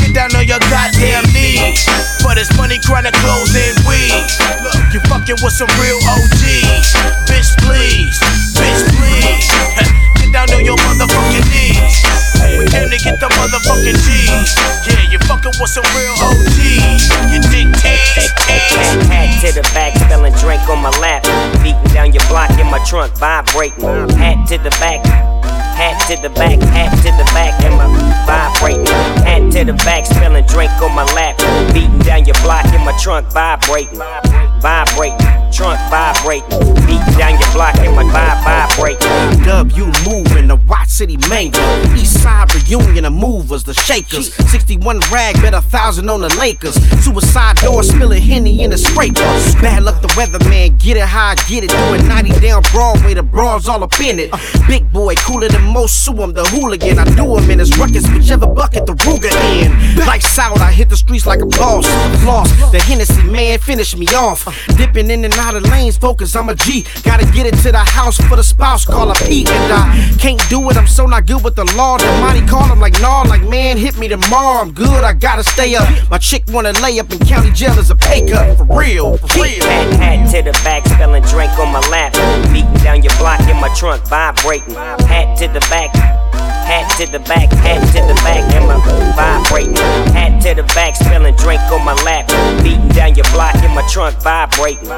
get down on your goddamn knees. For this money, crying to clothes and weed. Look, you fucking with some real OGs. Bitch, please, bitch, please. Get down on your motherfucking knees. We came to get the motherfucking G's. Yeah, you fucking with some real OGs. You dig T's? Hat to the back, spilling drink on my lap. Beating down your block in my trunk, vibrating. Hat to the back, hat to the back, hat to the back, and my vibrating. Hat to the back, spilling drink on my lap. Beating down your block in my trunk vibrating, vibrating, trunk vibrating. Beat down your block and my vibe vibrating. W moving the White City manger. East Side reunion, the movers, the shakers. 61 rag, bet 1,000 on the Lakers. Suicide door, spilling Henny in the scraper. Bad luck the weatherman, get it how I get it. Doing 90 down Broadway, the bras all up in it. Big boy, cooler than most, sue him, the hooligan. I do him in his ruckus, whichever bucket the Ruger in. Lights out, I hit the streets like a boss. Lost, the Hennessy man finished me off. Dipping in and out of lanes, focus, I'm a G. Gotta get it to the house for the spouse, call a P. And I can't do it, I'm so not good with the law. The mighty call, I'm like, nah, like man, hit me tomorrow. I'm good, I gotta stay up. My chick wanna lay up in county jail as a pay cut. For real, for real. Hat to the back, spilling drink on my lap. Beating down your block in my trunk, vibrating. Hat to the back. Hat to the back, hat to the back, and my vibrating. Hat to the back, spilling drink on my lap. Beating down your block in my trunk, vibrating.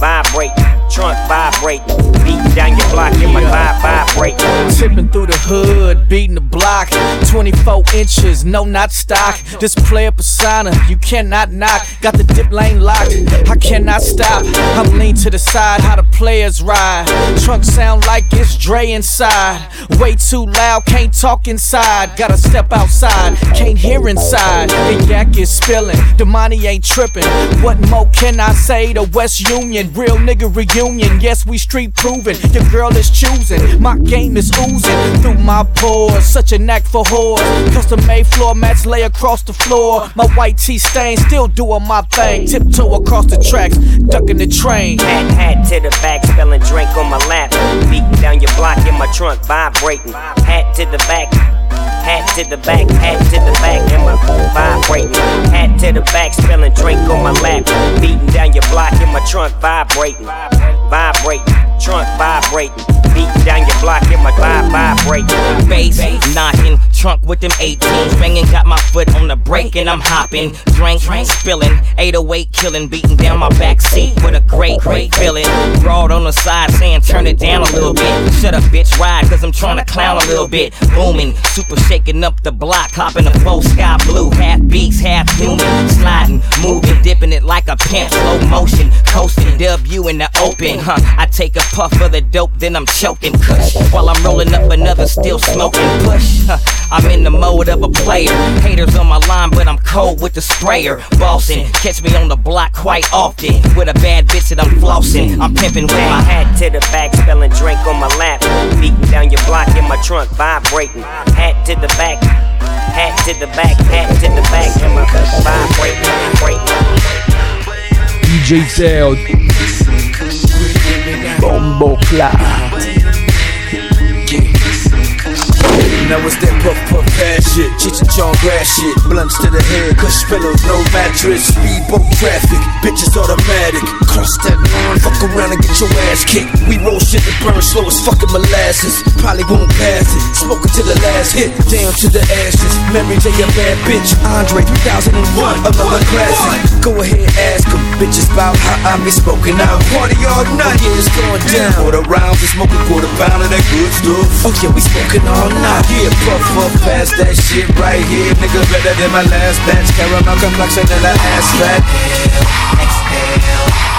Vibrating, trunk vibrating. Beating down your block in my vibe, vibrating. Tipping through the hood, beating the block. 24 inches, no not stock. This player persona, you cannot knock. Got the dip lane locked, I cannot stop. I'm lean to the side, how the players ride. Trunk sound like it's Dre inside. Way too loud, can't talk inside, gotta step outside, can't hear inside. The yak is spilling, the money ain't tripping. What more can I say to West Union? Real nigga reunion, yes we street proven. Your girl is choosing, my game is oozing through my pores, such a knack for whores. Custom made floor mats lay across the floor. My white tee stain, still doing my thing. Tiptoe across the tracks, ducking the train. Hat to the back, spilling drink on my lap. Beating down your block in my trunk, vibrating. Hat to the back, hat to the back, hat to the back, and my vibrating. Hat to the back, spilling drink on my lap. Beating down your block in my trunk, vibrating. Vibrating, trunk vibrating. Beating down your block in my vibe, vibrating. Bass knocking, trunk with them 18s banging, got my foot on the brake and I'm hopping. Drink spilling, 808 killing, beating down my back seat with a great feeling. Broad on the side saying turn it down a little bit. Shut up bitch, ride cause I'm trying to clown a little bit. Booming, super shaking up the block, hopping the full sky blue. Half beats, half human, sliding, moving, dipping it like a pimp. Slow motion, coasting, W in the open. I take a puff of the dope, then I'm choking. Cush, while I'm rolling up another, still smoking. Push, I'm in the mode of a player. Haters on my line, but I'm cold with the sprayer. Bossing, catch me on the block quite often with a bad bitch that I'm flossing. I'm pimping with my hat to the back, spilling drink on my lap. Beating down your block in my trunk, vibrating. Hat to the back, hat to the back, hat to the back, and my vibrating. DJ Tail, Bombocat. Now it's that puff ass shit, chichin' grass shit, blunts to the head, cush pillows, no mattress, speedboat traffic, bitches automatic. Cross that line, fuck around and get your ass kicked. We roll shit that burn slow as fucking molasses. Probably won't pass it, smoking till the last hit, down to the ashes. Memory J a bad bitch, Andre 3001, another classic. Go ahead, ask them bitches about how I be smoking out. Party all night, yeah, it's going down. Quarter rounds, we smoking quarter pound of that good stuff. Oh yeah, we smoking all night. Yeah, puff, pass that shit right here. Nigga better than my last batch. Caramel complexion and an ass fat. Exhale,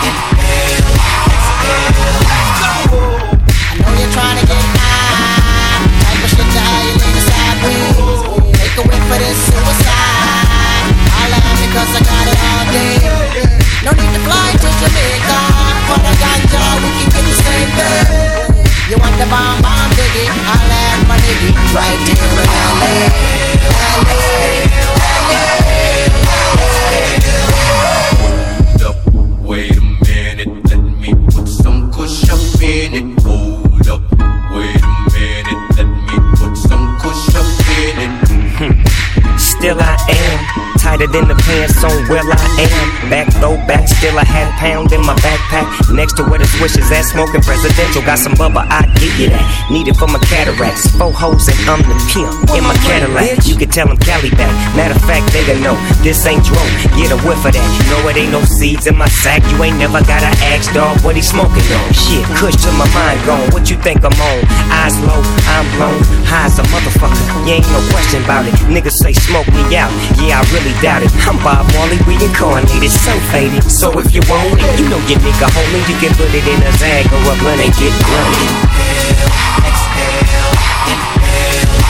inhale, exhale. I know you're trying to get high. Like my shit to how you lean sideways. Take a whiff for this suicide. I love it cause I got it all day. No need to fly to Jamaica. For the ganja, we can get the same thing. You want the bomb, diggy, I'll add my nigga right here in LA. Wait a minute, let me put some kush up in it. Hold up, wait a minute, let me put some kush up in it. Still I am tighter than the pants on where I am. Back though, back still a half pound in my backpack. Next to where the swish is at, smoking presidential. Got some bubba, I get you that. Need it for my cataracts. 4 hoes and I'm the pimp in my Cadillac. You can tell them Cali back. Matter of fact, they gon' know this ain't dro. Get a whiff of that. No, it ain't no seeds in my sack. You ain't never gotta ask dog what he smoking on. Shit, cush to my mind gone. What you think I'm on? Eyes low, I'm blown. High as a motherfucker. You ain't no question about it. Niggas say smoke me out. Yeah, I really die. got it. I'm Bob Marley reincarnated, so faded. So if you want it, you know your nigga homie, you can put it in a bag or a blunt and get grounded. Exhale, inhale, exhale.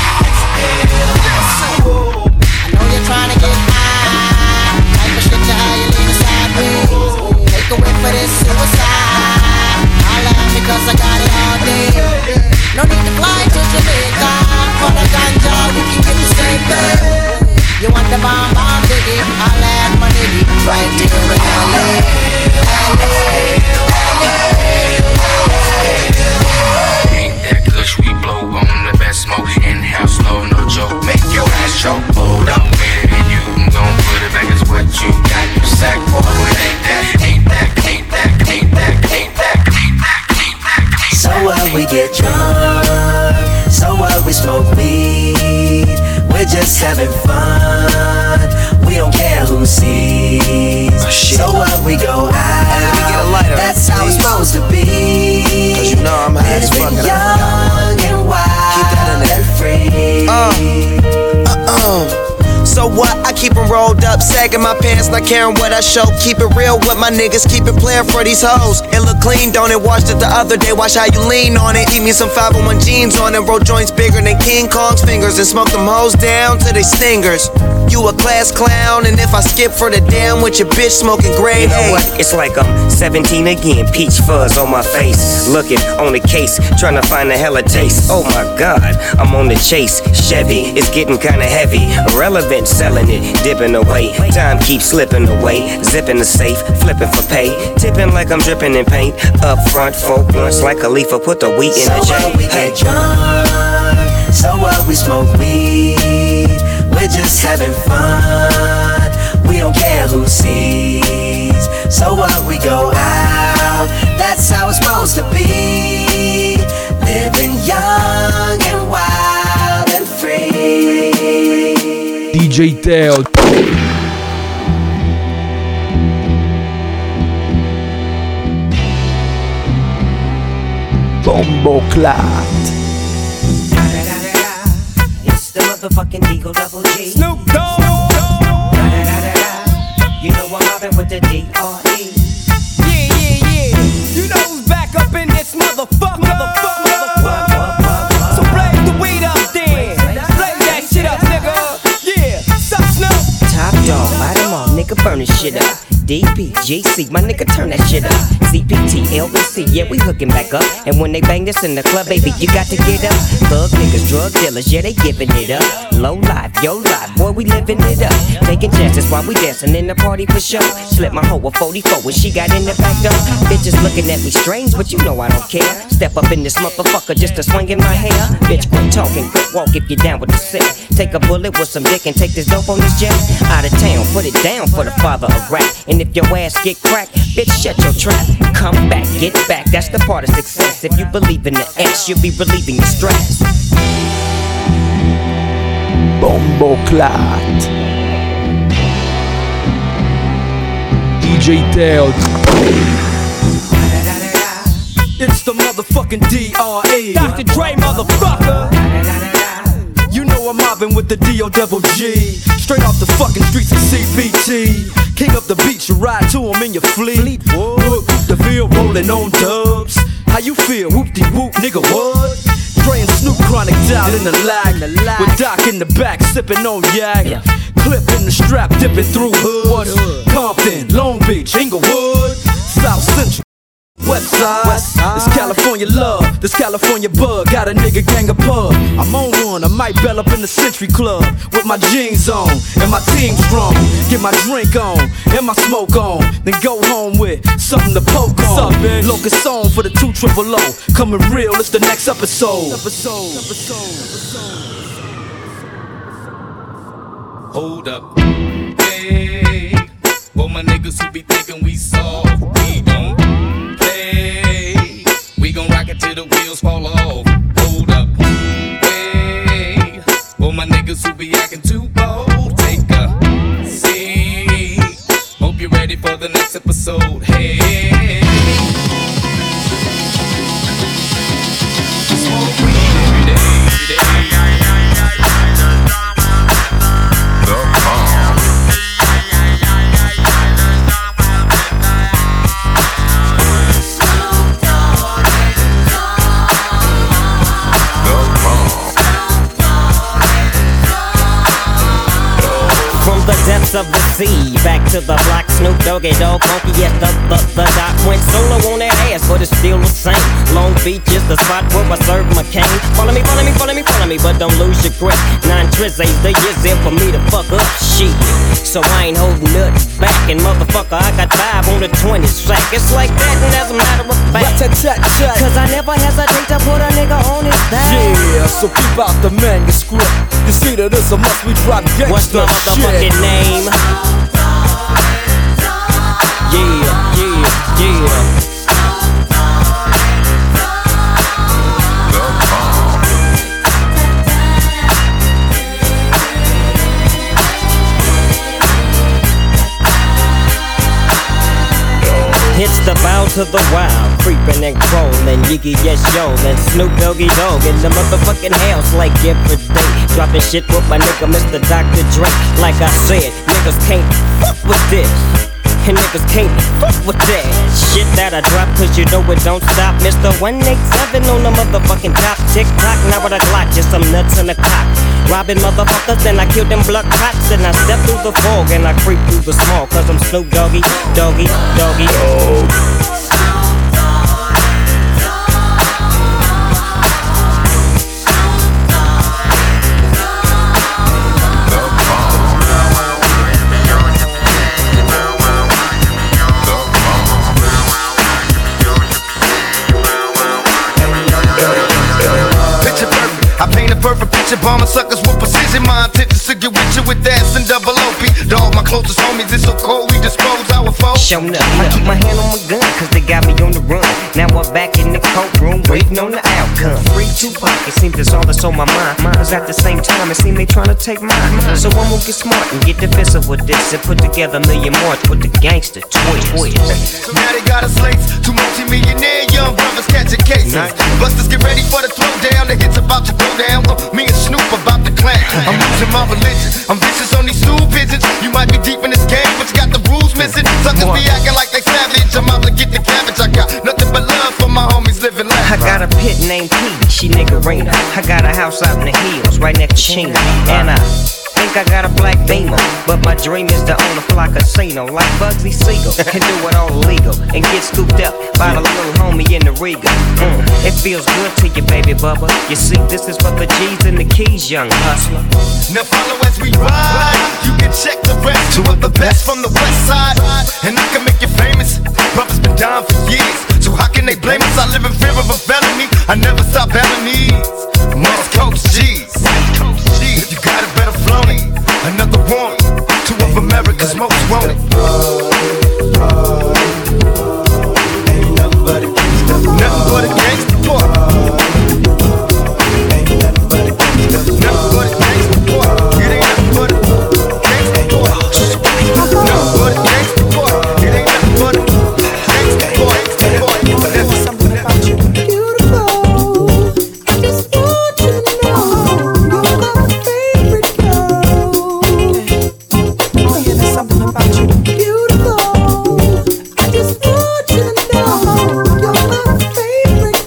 I know you're trying to get high. Type of shit to how you leave inside me. Take a whiff for this suicide. I love because I got it all day. No need to fly to Jamaica. For the ganja, we can get the same thing. You want the bomb, bomb, diggy, I'll add my niggy right here in L.A. L.A. Ain't that kush we blow on the best smoke. In-house slow, no joke, make your ass choke. Hold up with it and you gon' put it back as what you got. You sack boy, ain't that, ain't that, ain't that, ain't that, ain't that, ain't that, ain't that, ain't that. So what we get drunk, so what we smoke weed. We're just having fun. We don't care who sees. Oh, so what we go out, that's how it's supposed to be. Cause you know I'm high as fuck. Young and wild and free. So what? I keep them rolled up, sagging my pants, not caring what I show. Keep it real with my niggas, keep it playing for these hoes. It look clean, don't it? Washed it the other day, watch how you lean on it. Eat me some 501 jeans on it, roll joints bigger than King Kong's fingers. And smoke them hoes down to they stingers. You a class clown, and if I skip for the damn with your bitch smoking grade. You know what? It's like I'm 17 again, peach fuzz on my face. Looking on the case, trying to find a hella taste. Oh my God, I'm on the chase. Chevy, it's getting kinda heavy. Irrelevant, selling it, dipping away. Time keeps slipping away. Zipping the safe, flipping for pay. Tipping like I'm dripping in paint. Up front, four blunts like Khalifa, put the weed in the chain. So what we get drunk, so what we smoke weed. We're just having fun. We don't care who sees. So what we go out, that's how it's supposed to be. Living young and wild and free. DJ Tail. Bombocat. The fucking Eagle Double G. Snoop Dogg. You know I'm hopping with the D.R.E. Yeah, yeah, yeah. You know who's back up in this motherfucker. So blaze the weed up then. Blaze that shit up, nigga. Yeah, suck Snoop. Top dog, light him off, nigga, burn his shit up. DPGC, my nigga, turn that shit up. CPT, LBC, yeah, we hooking back up. And when they bang this in the club, baby, you got to get up. Thug niggas, drug dealers, yeah, they giving it up. Low life, yo life, boy, we living it up. Taking chances while we dancing in the party for show. Slipped my hoe with 44 when she got in the back door. Bitches looking at me strange, but you know I don't care. Step up in this motherfucker just to swing in my hair. Bitch, quit talking, quit walk if you down with the sick. Take a bullet with some dick and take this dope on this jet. Out of town, put it down for the father of rap. And if your ass get cracked, bitch, shut your trap. Come back, get back, that's the part of success. If you believe in the X, you'll be relieving your stress. Bombocat. DJ Tail. It's the motherfucking D.R.E. Dr. Dre, motherfucker. You know I'm mobbing with the D.O.G. Straight off the fucking streets of CPT. King up the beach, you ride to him in your fleet. Look, the field rolling on dubs. How you feel? Whoop-de-whoop, nigga, what? Dre and Snoop chronic down in the lag. With Doc in the back, sipping on yak. Yeah. Clip in the strap, dipping through hoods. Compton, Long Beach, Inglewood, South Central. Westside, this California love, this California bug, got a nigga gang of pub. I'm on one, I might bell up in the Century Club, with my jeans on, and my team strong. Get my drink on, and my smoke on, then go home with something to poke on. Locust on for the 20000, coming real, it's the next episode. Hold up, hey, well my niggas who be thinking we soft, we don't. We gon' rock it till the wheels fall off. Hold up, hey. Well, my niggas who be acting too bold, take a seat. Hope you're ready for the next episode. Hey, just smoke weed every day, every day. The bomb. streets of the Z. Back to the block, Snoop Dogg, dog funky at the dot. Went solo on that ass, but it's still the same. Long Beach is the spot where I serve my cane. Follow me, follow me, follow me, follow me, but don't lose your grip. 9 tris ain't the years there for me to fuck up shit. So I ain't holding nothing back, and motherfucker, I got 5 on the 20 sack. It's like that, and as a matter of fact, cause I never hesitate to put a nigga on his back. Yeah, so keep out the manuscript. You see that it's a must we drop gangsta. What's my motherfucking name? Yeah, yeah, yeah. It's the bow to the wild, creeping and crawling, yiggy yes yo, and Snoop Doggy Dog in the motherfucking house like every day, dropping shit with my nigga Mr. Dr. Dre. Like I said, niggas can't fuck with this, and niggas can't fuck with that shit that I drop, cause you know it don't stop. Mr. 187 on the motherfucking top, tick tock, now what I glock, just some nuts in the cock. Robbing motherfuckers and I kill them blood cops, and I step through the fog and I creep through the smog, cause I'm Snoop Doggy, Doggy, Doggy, oh. Bomber suckers with precision, my intentions to get with you with ass and double OP. Dog, my closest homies, it's so cold, we dispose our foes. Show up, I keep my hand on my gun, cause they got me on the run. Now I'm back in the courtroom, waiting on the outcome. Free Tupac, it seems it's all that's on my mind. Cause at the same time, it seems they tryna take mine. So I'm gonna get smart and get defensive with this, and put together a million march with the gangster twist. Now they got us slates, 2 multi-millionaire young brothers catching cases. Busters get ready for the throwdown, the hits about to go down. Me and Snoop about to clap. I'm losing my religion. I'm vicious on these zoo pigeons. You might be deep in this game, but you got the rules missing. Suckers be acting like they savage. I'm out to get the cabbage. I got nothing but love for my homies living life. I got a pit named P. She niggerina. I got a house out in the hills, right next to Chino. And I got a black beamer, but my dream is to own a fly casino like Bugsy Siegel. Can do it all legal and get scooped up by the little homie in the Riga. It feels good to you, baby bubba. You see, this is for the G's and the keys, young hustler. Now follow as we ride. You can check the rest. Two of the best from the west side, and I can make you famous. Brothers been down for years, so how can they blame us? I live in fear of a felony. I never stop felonies. West Coast G's. If you got it, better flown. Another one, 2 of America's most wanted. Ain't nothing but a gangsta. Nothing but a gangsta boy. Ain't nothing but a gangsta. Nothing but a gangsta boy. It ain't nothing but a gangsta boy. Nothing but a gangsta boy. It ain't nothing but a gangsta boy. There was something about you beautiful. I just want you to know you're my favorite.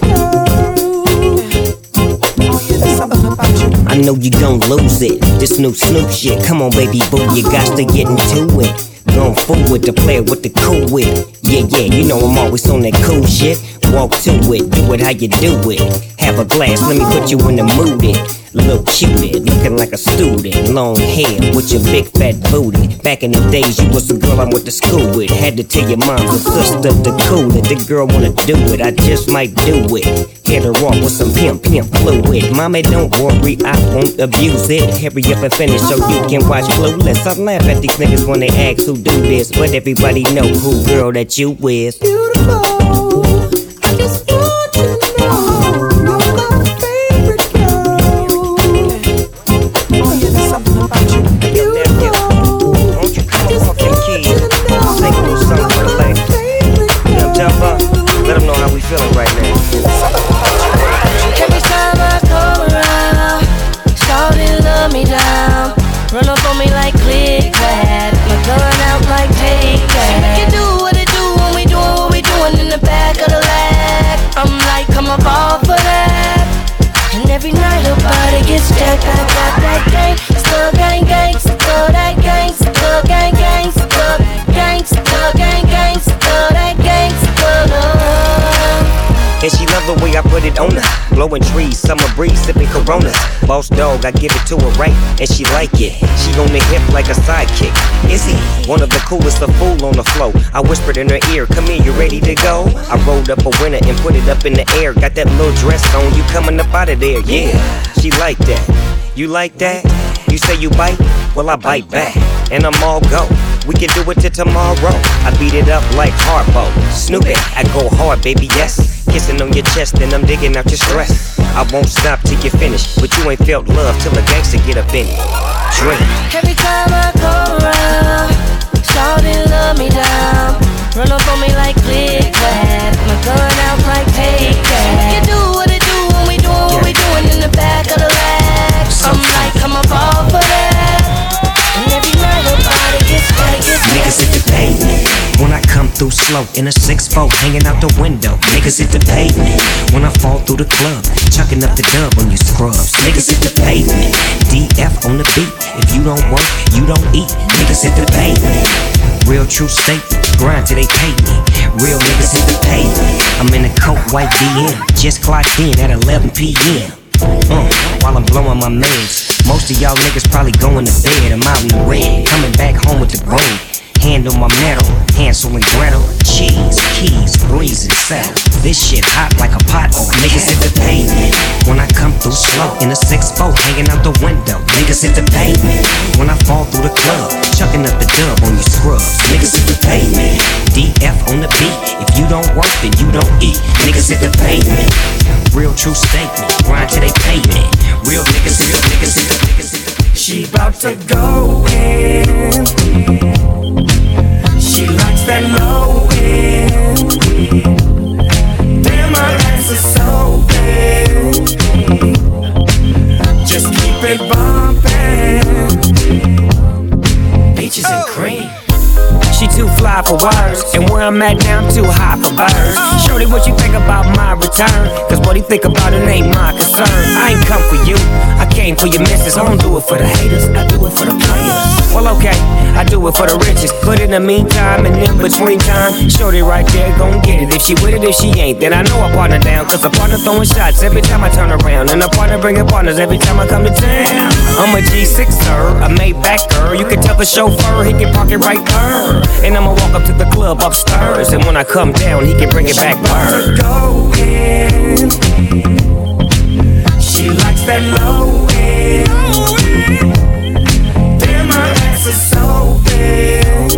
I know you gon' lose it, this new Snoop shit. Come on baby boo, you got to get into it. Gone forward to play with the cool wit. Yeah, you know I'm always on that cool shit. Walk to it, do it how you do it. Have a glass, let me put you in the mood it. Little cutie, looking like a student. Long hair with your big fat booty. Back in the days, you was the girl I went to school with. Had to tell your mom and sister to cool it. The girl wanna do it, I just might do it. Hit her off with some pimp fluid. Mommy, don't worry, I won't abuse it. Hurry up and finish so you can watch Clueless. I laugh at these niggas when they ask who do this, but everybody know who girl that you is. Beautiful, I just want to know. It's that gang, Boss dog, I give it to her right, and she like it. She on the hip like a sidekick. Izzy, one of the coolest, a fool on the flow. I whispered in her ear, come here, you ready to go? I rolled up a winner and put it up in the air. Got that little dress on, you coming up out of there, yeah. She like that, you like that? You say you bite, well I bite back. And I'm all go. We can do it till tomorrow. I beat it up like Harpo. Snoop it, I go hard, baby, yes. Kissing on your chest and I'm digging out your stress. I won't stop till you finish, but you ain't felt love till a gangster get up in it. Drink. Every time I come around, shawty love me down. Run up on me like click clack, my gun out like take that. You do what it do when we doing what we doing in the back of the lag. I'm like, I'ma fall for that. And every night nobody gets right, gets right. Niggas hit the pavement when I come through slow in a 6-4, hanging out the window. Niggas hit the pavement when I fall through the club, chucking up the dub on you scrubs. Niggas hit the pavement, DF on the beat. If you don't work, you don't eat. Niggas hit the pavement, real true statement. Grind till they pay me. Real niggas hit the pavement. I'm in a coat white DM, just clocked in at 11 p.m. While I'm blowing my meds. Most of y'all niggas probably going to bed. I'm out in the red, coming back home with the brain. Hand on my metal, Hansel and Gretel. Cheese, keys, breeze and saddle. This shit hot like a pot. Oh, niggas hit the pavement when I come through slow in a 6-4, hanging out the window. Niggas hit the pavement when I fall through the club, chucking up the dub on you scrubs. Niggas hit the pavement, DF on the beat. If you don't work, then you don't eat. Niggas hit the pavement, real true statement. Grind till they pay me. Real niggas hit the niggas hit the. She bout to go in. She likes that low end. Damn, her ass is so big. Just keep it bumping. Peaches and cream. She too fly for words, and where I'm at now I'm too high for birds. Shorty, what you think about my return? Cause what he think about it ain't my concern. I ain't come for you, I came for your missus. I don't do it for the haters, I do it for the players. Well okay, I do it for the riches. But in the meantime and in between time, shorty right there gon' get it. If she with it, if she ain't, then I know I partner down. Cause a partner throwing shots every time I turn around, and a partner bringing partners every time I come to town. I'm a G6er, a Maybach-er. You can tell the chauffeur, he can park it right there. And I'ma walk up to the club upstairs, and when I come down, he can bring it back. She go in. She likes that low end. Damn, her ass is so big.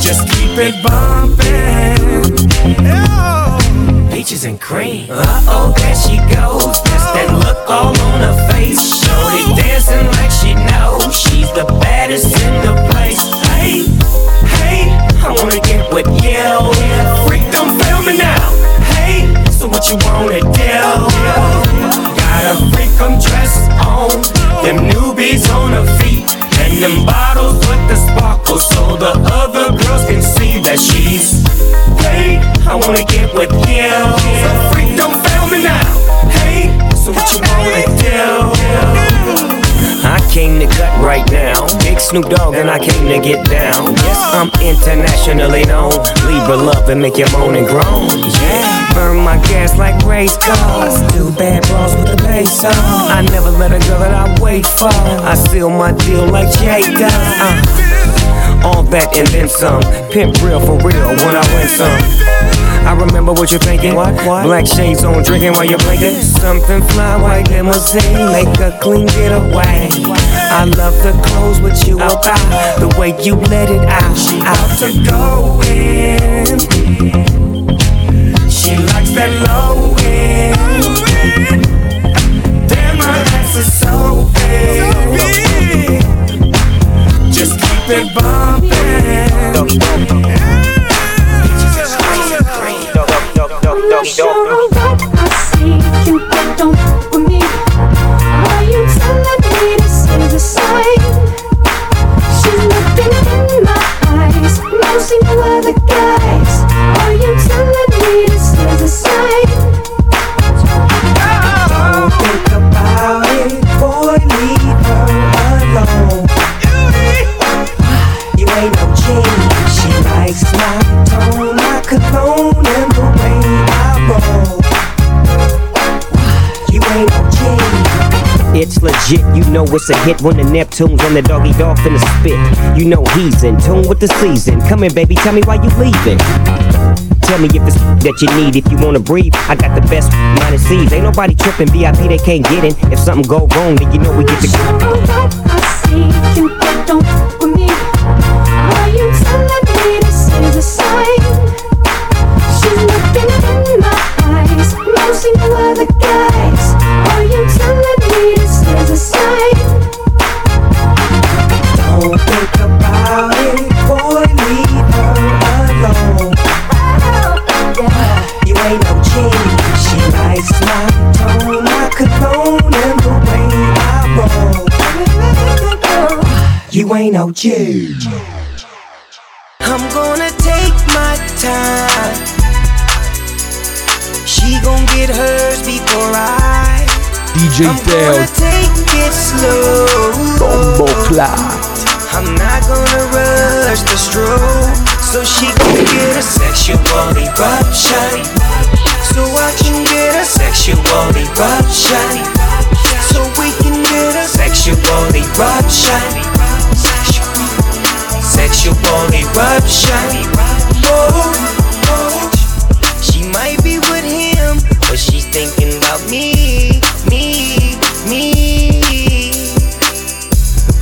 Just keep it bumping. Oh. Peaches and cream. Uh-oh, there she goes. That's that look all on her face. Shorty dancing like she knows she's the baddest in the place. Hey, hey, I wanna get with you. Freak, don't fail me now. Hey, so what you wanna do? Got a freak, I'm dressed on. Them newbies on her feet, and them bottles with the sparkles, so the other girls can see that she's hey, I wanna get with you. Freak, don't fail me now. Hey, so what you wanna do? I came to cut right now. Big Snoop Dogg and I came to get down. Yes, I'm internationally known. Libra love and make you moan and groan. Yeah, burn my gas like race cars. Do bad bras with the bass on. I never let a girl that I wait for. I seal my deal like Jay does. All that and then some. Pimp real for real when I win some. I remember what you're thinking. What? Black shades on, drinking while you're blinking. Something fly white limousine, make a clean getaway. I love the clothes with you about the way you let it out. She out to go in. She likes that low end. Damn, her ass is so big. Just keep it bumping. You show me what I see. You don't want me. Why you telling me to see the sign? She's looking in my eyes. Mostly no other guys. Why you telling me to see the sign? Don't think about it, boy. legit. You know it's a hit when the Neptunes and the Doggy Dog finna spit. You know he's in tune with the season. Come in, baby, tell me why you leaving. Tell me if it's that you need, if you wanna breathe. I got the best minus C's. Ain't nobody tripping, VIP they can't get in. If something go wrong, then you know we get the. Trouble that I see, you don't f with me. Are you telling me this is a sign? She's looking in my eyes, mostly other guys. Are you telling me this is a sign? Don't think about it, boy, leave her alone. You ain't no G. She likes my tone, my cologne, and the way I roll. You ain't no G. I'm gonna take my time. She gon' get hers before I. DJ Tail. I'm gonna take it slow. Bombocat. I'm not gonna rush the stroke, so she can get a sexual eruption. So I can get a sexual eruption. So we can get a sexual eruption. Sexual eruption. Oh, oh. She might be with him, but she's thinking about me, me, me.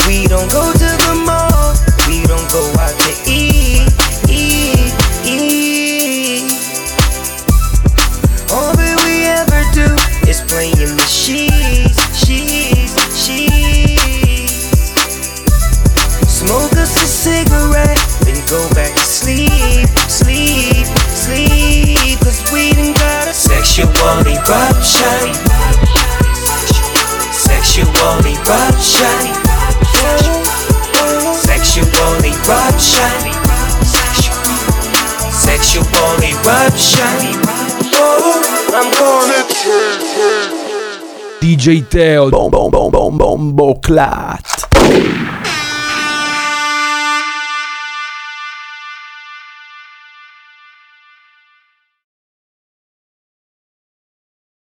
We don't go to the mall, we don't go out to eat, eat, eat. All that we ever do is play in the sheets, sheets, sheets. Smoke us a cigarette, then go back to sleep, sleep, sleep. Cause we done got a sexual eruption. Sexual eruption. Sexual eruption. Sexual eruption. Oh, I'm gonna DJ Tail. Bombocat.